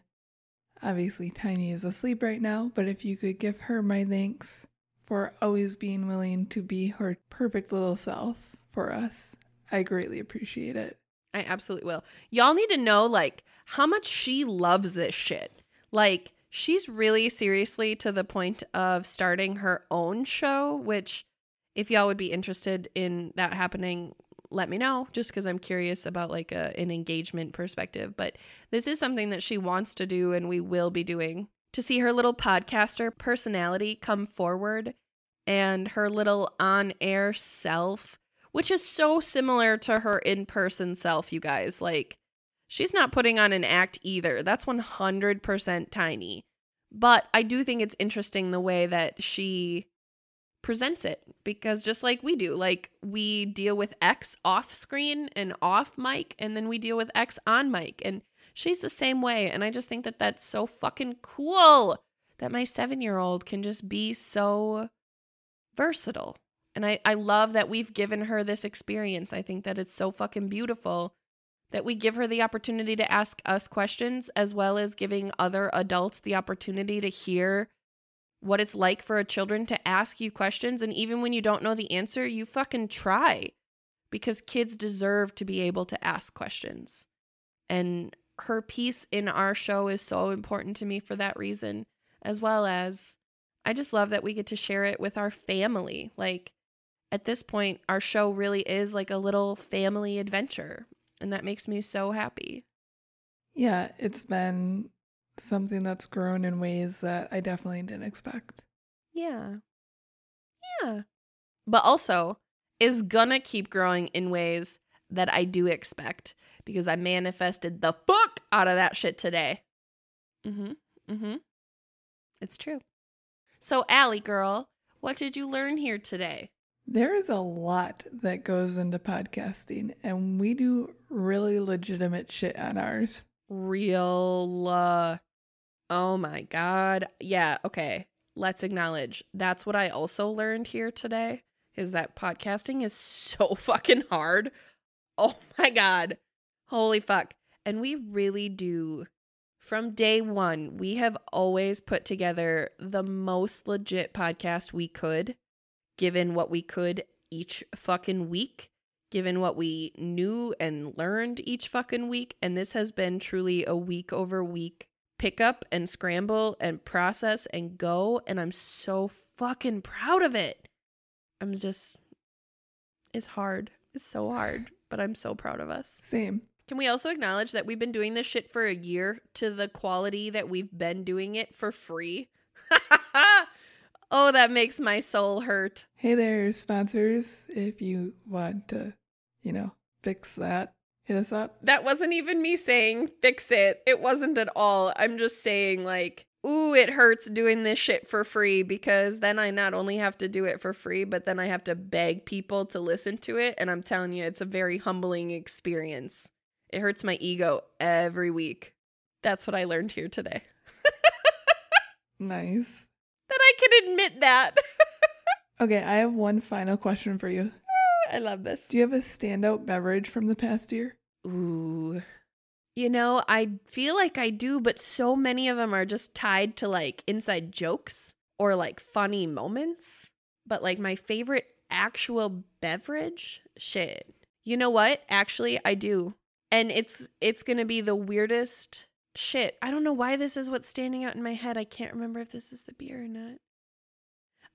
obviously Tiny is asleep right now, but if you could give her my thanks for always being willing to be her perfect little self for us, I greatly appreciate it. I absolutely will. Y'all need to know, like, how much she loves this shit. Like, she's really seriously to the point of starting her own show, which if y'all would be interested in that happening, let me know, just because I'm curious about like a, an engagement perspective. But this is something that she wants to do, and we will be doing, to see her little podcaster personality come forward and her little on-air self, which is so similar to her in-person self, you guys. Like, she's not putting on an act either. That's one hundred percent Tiny. But I do think it's interesting the way that she presents it, because just like we do, like we deal with X off screen and off mic, and then we deal with X on mic, and she's the same way. And I just think that that's so fucking cool that my seven-year-old can just be so versatile. And I, I love that we've given her this experience. I think that it's so fucking beautiful that we give her the opportunity to ask us questions, as well as giving other adults the opportunity to hear what it's like for a children to ask you questions. And even when you don't know the answer, you fucking try, because kids deserve to be able to ask questions. And her piece in our show is so important to me for that reason, as well as I just love that we get to share it with our family. Like, at this point, our show really is like a little family adventure, and that makes me so happy. Yeah, it's been something that's grown in ways that I definitely didn't expect. Yeah. Yeah. But also is gonna keep growing in ways that I do expect, because I manifested the fuck out of that shit today. Mm-hmm. Mm-hmm. It's true. So, Allie girl, what did you learn here today? There is a lot that goes into podcasting, and we do really legitimate shit on ours. Real. Uh, oh my God. Yeah. Okay. Let's acknowledge. That's what I also learned here today, is that podcasting is so fucking hard. Oh my God. Holy fuck. And we really do. From day one, we have always put together the most legit podcast we could, given what we could each fucking week, given what we knew and learned each fucking week. And this has been truly a week over week pickup and scramble and process and go. And I'm so fucking proud of it. I'm just, it's hard. It's so hard, but I'm so proud of us. Same. Can we also acknowledge that we've been doing this shit for a year to the quality that we've been doing it for free? Oh, that makes my soul hurt. Hey there, sponsors. If you want to, you know, fix that, hit us up. That wasn't even me saying fix it. It wasn't at all. I'm just saying, like, ooh, it hurts doing this shit for free, because then I not only have to do it for free, but then I have to beg people to listen to it. And I'm telling you, it's a very humbling experience. It hurts my ego every week. That's what I learned here today. Nice. That I can admit that. Okay, I have one final question for you. I love this. Do you have a standout beverage from the past year? Ooh. You know, I feel like I do, but so many of them are just tied to like inside jokes or like funny moments. But like my favorite actual beverage? Shit. You know what? Actually, I do. And it's it's going to be the weirdest shit. I don't know why this is what's standing out in my head. I can't remember if this is the beer or not.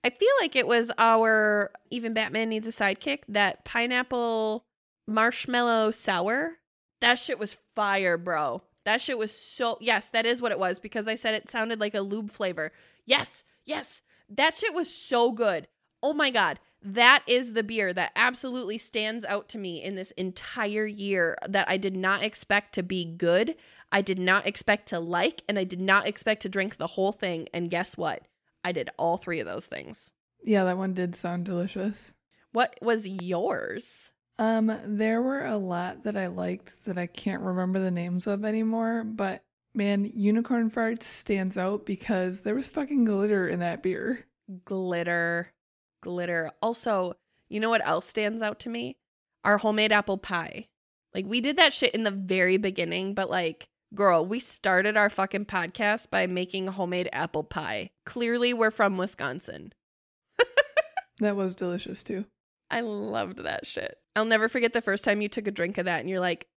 I feel like it was our Even Batman Needs a Sidekick, that pineapple marshmallow sour. That shit was fire, bro. That shit was so, yes, that is what it was, because I said it sounded like a lube flavor. Yes, yes. That shit was so good. Oh my God. That is the beer that absolutely stands out to me in this entire year, that I did not expect to be good. I did not expect to like, and I did not expect to drink the whole thing. And guess what? I did all three of those things. Yeah, that one did sound delicious. What was yours? Um, there were a lot that I liked that I can't remember the names of anymore, but man, Unicorn Farts stands out because there was fucking glitter in that beer. Glitter. Glitter. Also, you know what else stands out to me? Our homemade apple pie. Like, we did that shit in the very beginning, but like, girl, we started our fucking podcast by making homemade apple pie. Clearly, we're from Wisconsin. That was delicious too. I loved that shit. I'll never forget the first time you took a drink of that and you're like,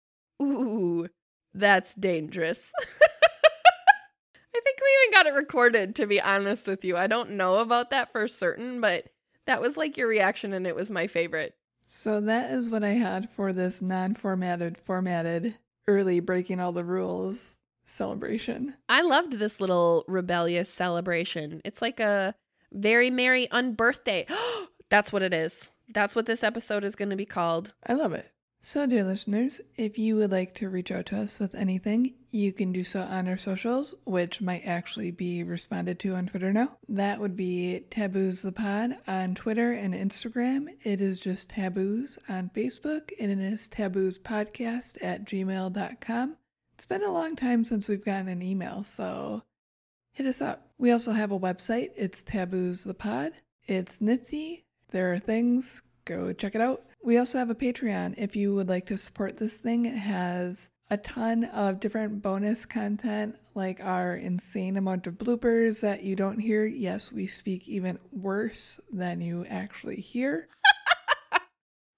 ooh, that's dangerous. I think we even got it recorded, to be honest with you. I don't know about that for certain, but that was like your reaction, and it was my favorite. So that is what I had for this non-formatted, formatted, early breaking all the rules celebration. I loved this little rebellious celebration. It's like a very merry unbirthday. That's what it is. That's what this episode is going to be called. I love it. So, dear listeners, if you would like to reach out to us with anything, you can do so on our socials, which might actually be responded to on Twitter now. That would be Taboos the Pod on Twitter and Instagram. It is just Taboos on Facebook, and it is taboospodcast at gmail dot com. It's been a long time since we've gotten an email, so hit us up. We also have a website. It's Taboos the Pod. It's nifty. There are things. Go check it out. We also have a Patreon if you would like to support this thing. It has a ton of different bonus content, like our insane amount of bloopers that you don't hear. Yes, we speak even worse than you actually hear.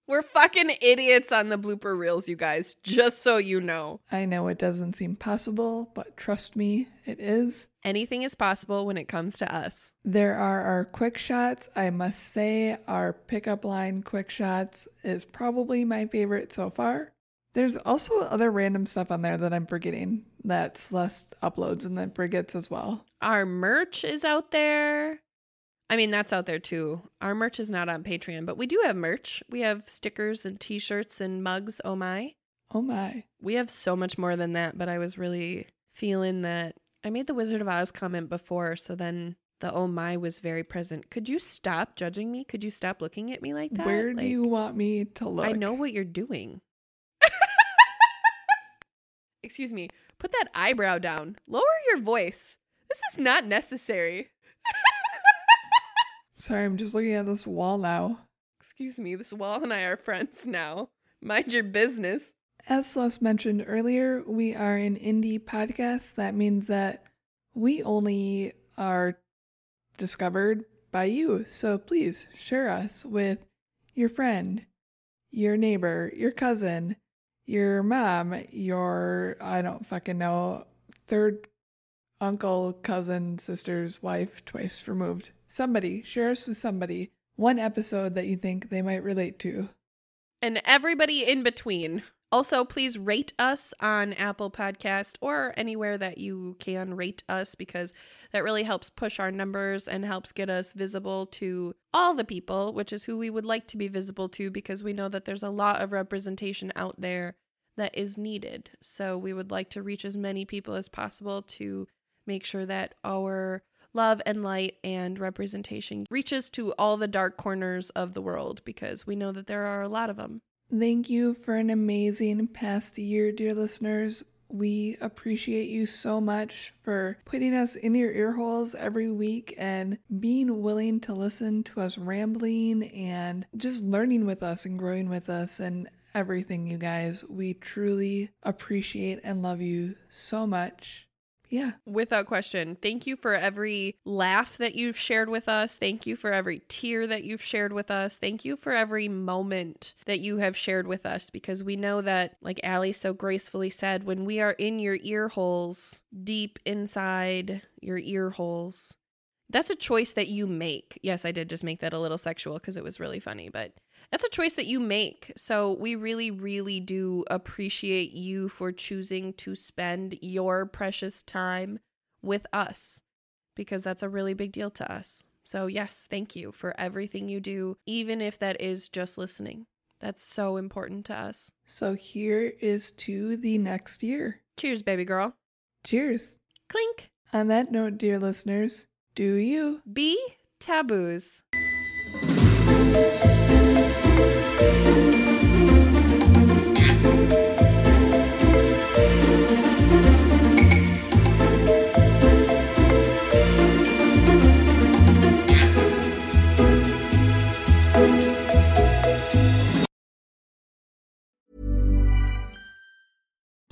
We're fucking idiots on the blooper reels, you guys, just so you know. I know it doesn't seem possible, but trust me, it is. Anything is possible when it comes to us. There are our quick shots. I must say our pickup line quick shots is probably my favorite so far. There's also other random stuff on there that I'm forgetting that's less uploads and that forgets as well. Our merch is out there. I mean, that's out there too. Our merch is not on Patreon, but we do have merch. We have stickers and t-shirts and mugs. Oh my. Oh my. We have so much more than that, but I was really feeling that. I made the Wizard of Oz comment before, so then the oh my was very present. Could you stop judging me? Could you stop looking at me like that? Where like, do you want me to look? I know what you're doing. Excuse me. Put that eyebrow down. Lower your voice. This is not necessary. Sorry, I'm just looking at this wall now. Excuse me. This wall and I are friends now. Mind your business. As Celeste mentioned earlier, we are an indie podcast. That means that we only are discovered by you. So please share us with your friend, your neighbor, your cousin, your mom, your, I don't fucking know, third uncle, cousin, sister's wife, twice removed. Somebody, share us with somebody. One episode that you think they might relate to. And everybody in between. Also, please rate us on Apple Podcast or anywhere that you can rate us, because that really helps push our numbers and helps get us visible to all the people, which is who we would like to be visible to, because we know that there's a lot of representation out there that is needed. So we would like to reach as many people as possible to make sure that our love and light and representation reaches to all the dark corners of the world, because we know that there are a lot of them. Thank you for an amazing past year, dear listeners. We appreciate you so much for putting us in your ear holes every week and being willing to listen to us rambling and just learning with us and growing with us and everything, you guys. We truly appreciate and love you so much. Yeah. Without question. Thank you for every laugh that you've shared with us. Thank you for every tear that you've shared with us. Thank you for every moment that you have shared with us, because we know that, like Allie so gracefully said, when we are in your ear holes, deep inside your ear holes, that's a choice that you make. Yes, I did just make that a little sexual because it was really funny, but that's a choice that you make. So we really, really do appreciate you for choosing to spend your precious time with us, because that's a really big deal to us. So yes, thank you for everything you do, even if that is just listening. That's so important to us. So here is to the next year. Cheers, baby girl. Cheers. Clink. On that note, dear listeners, do you be taboos?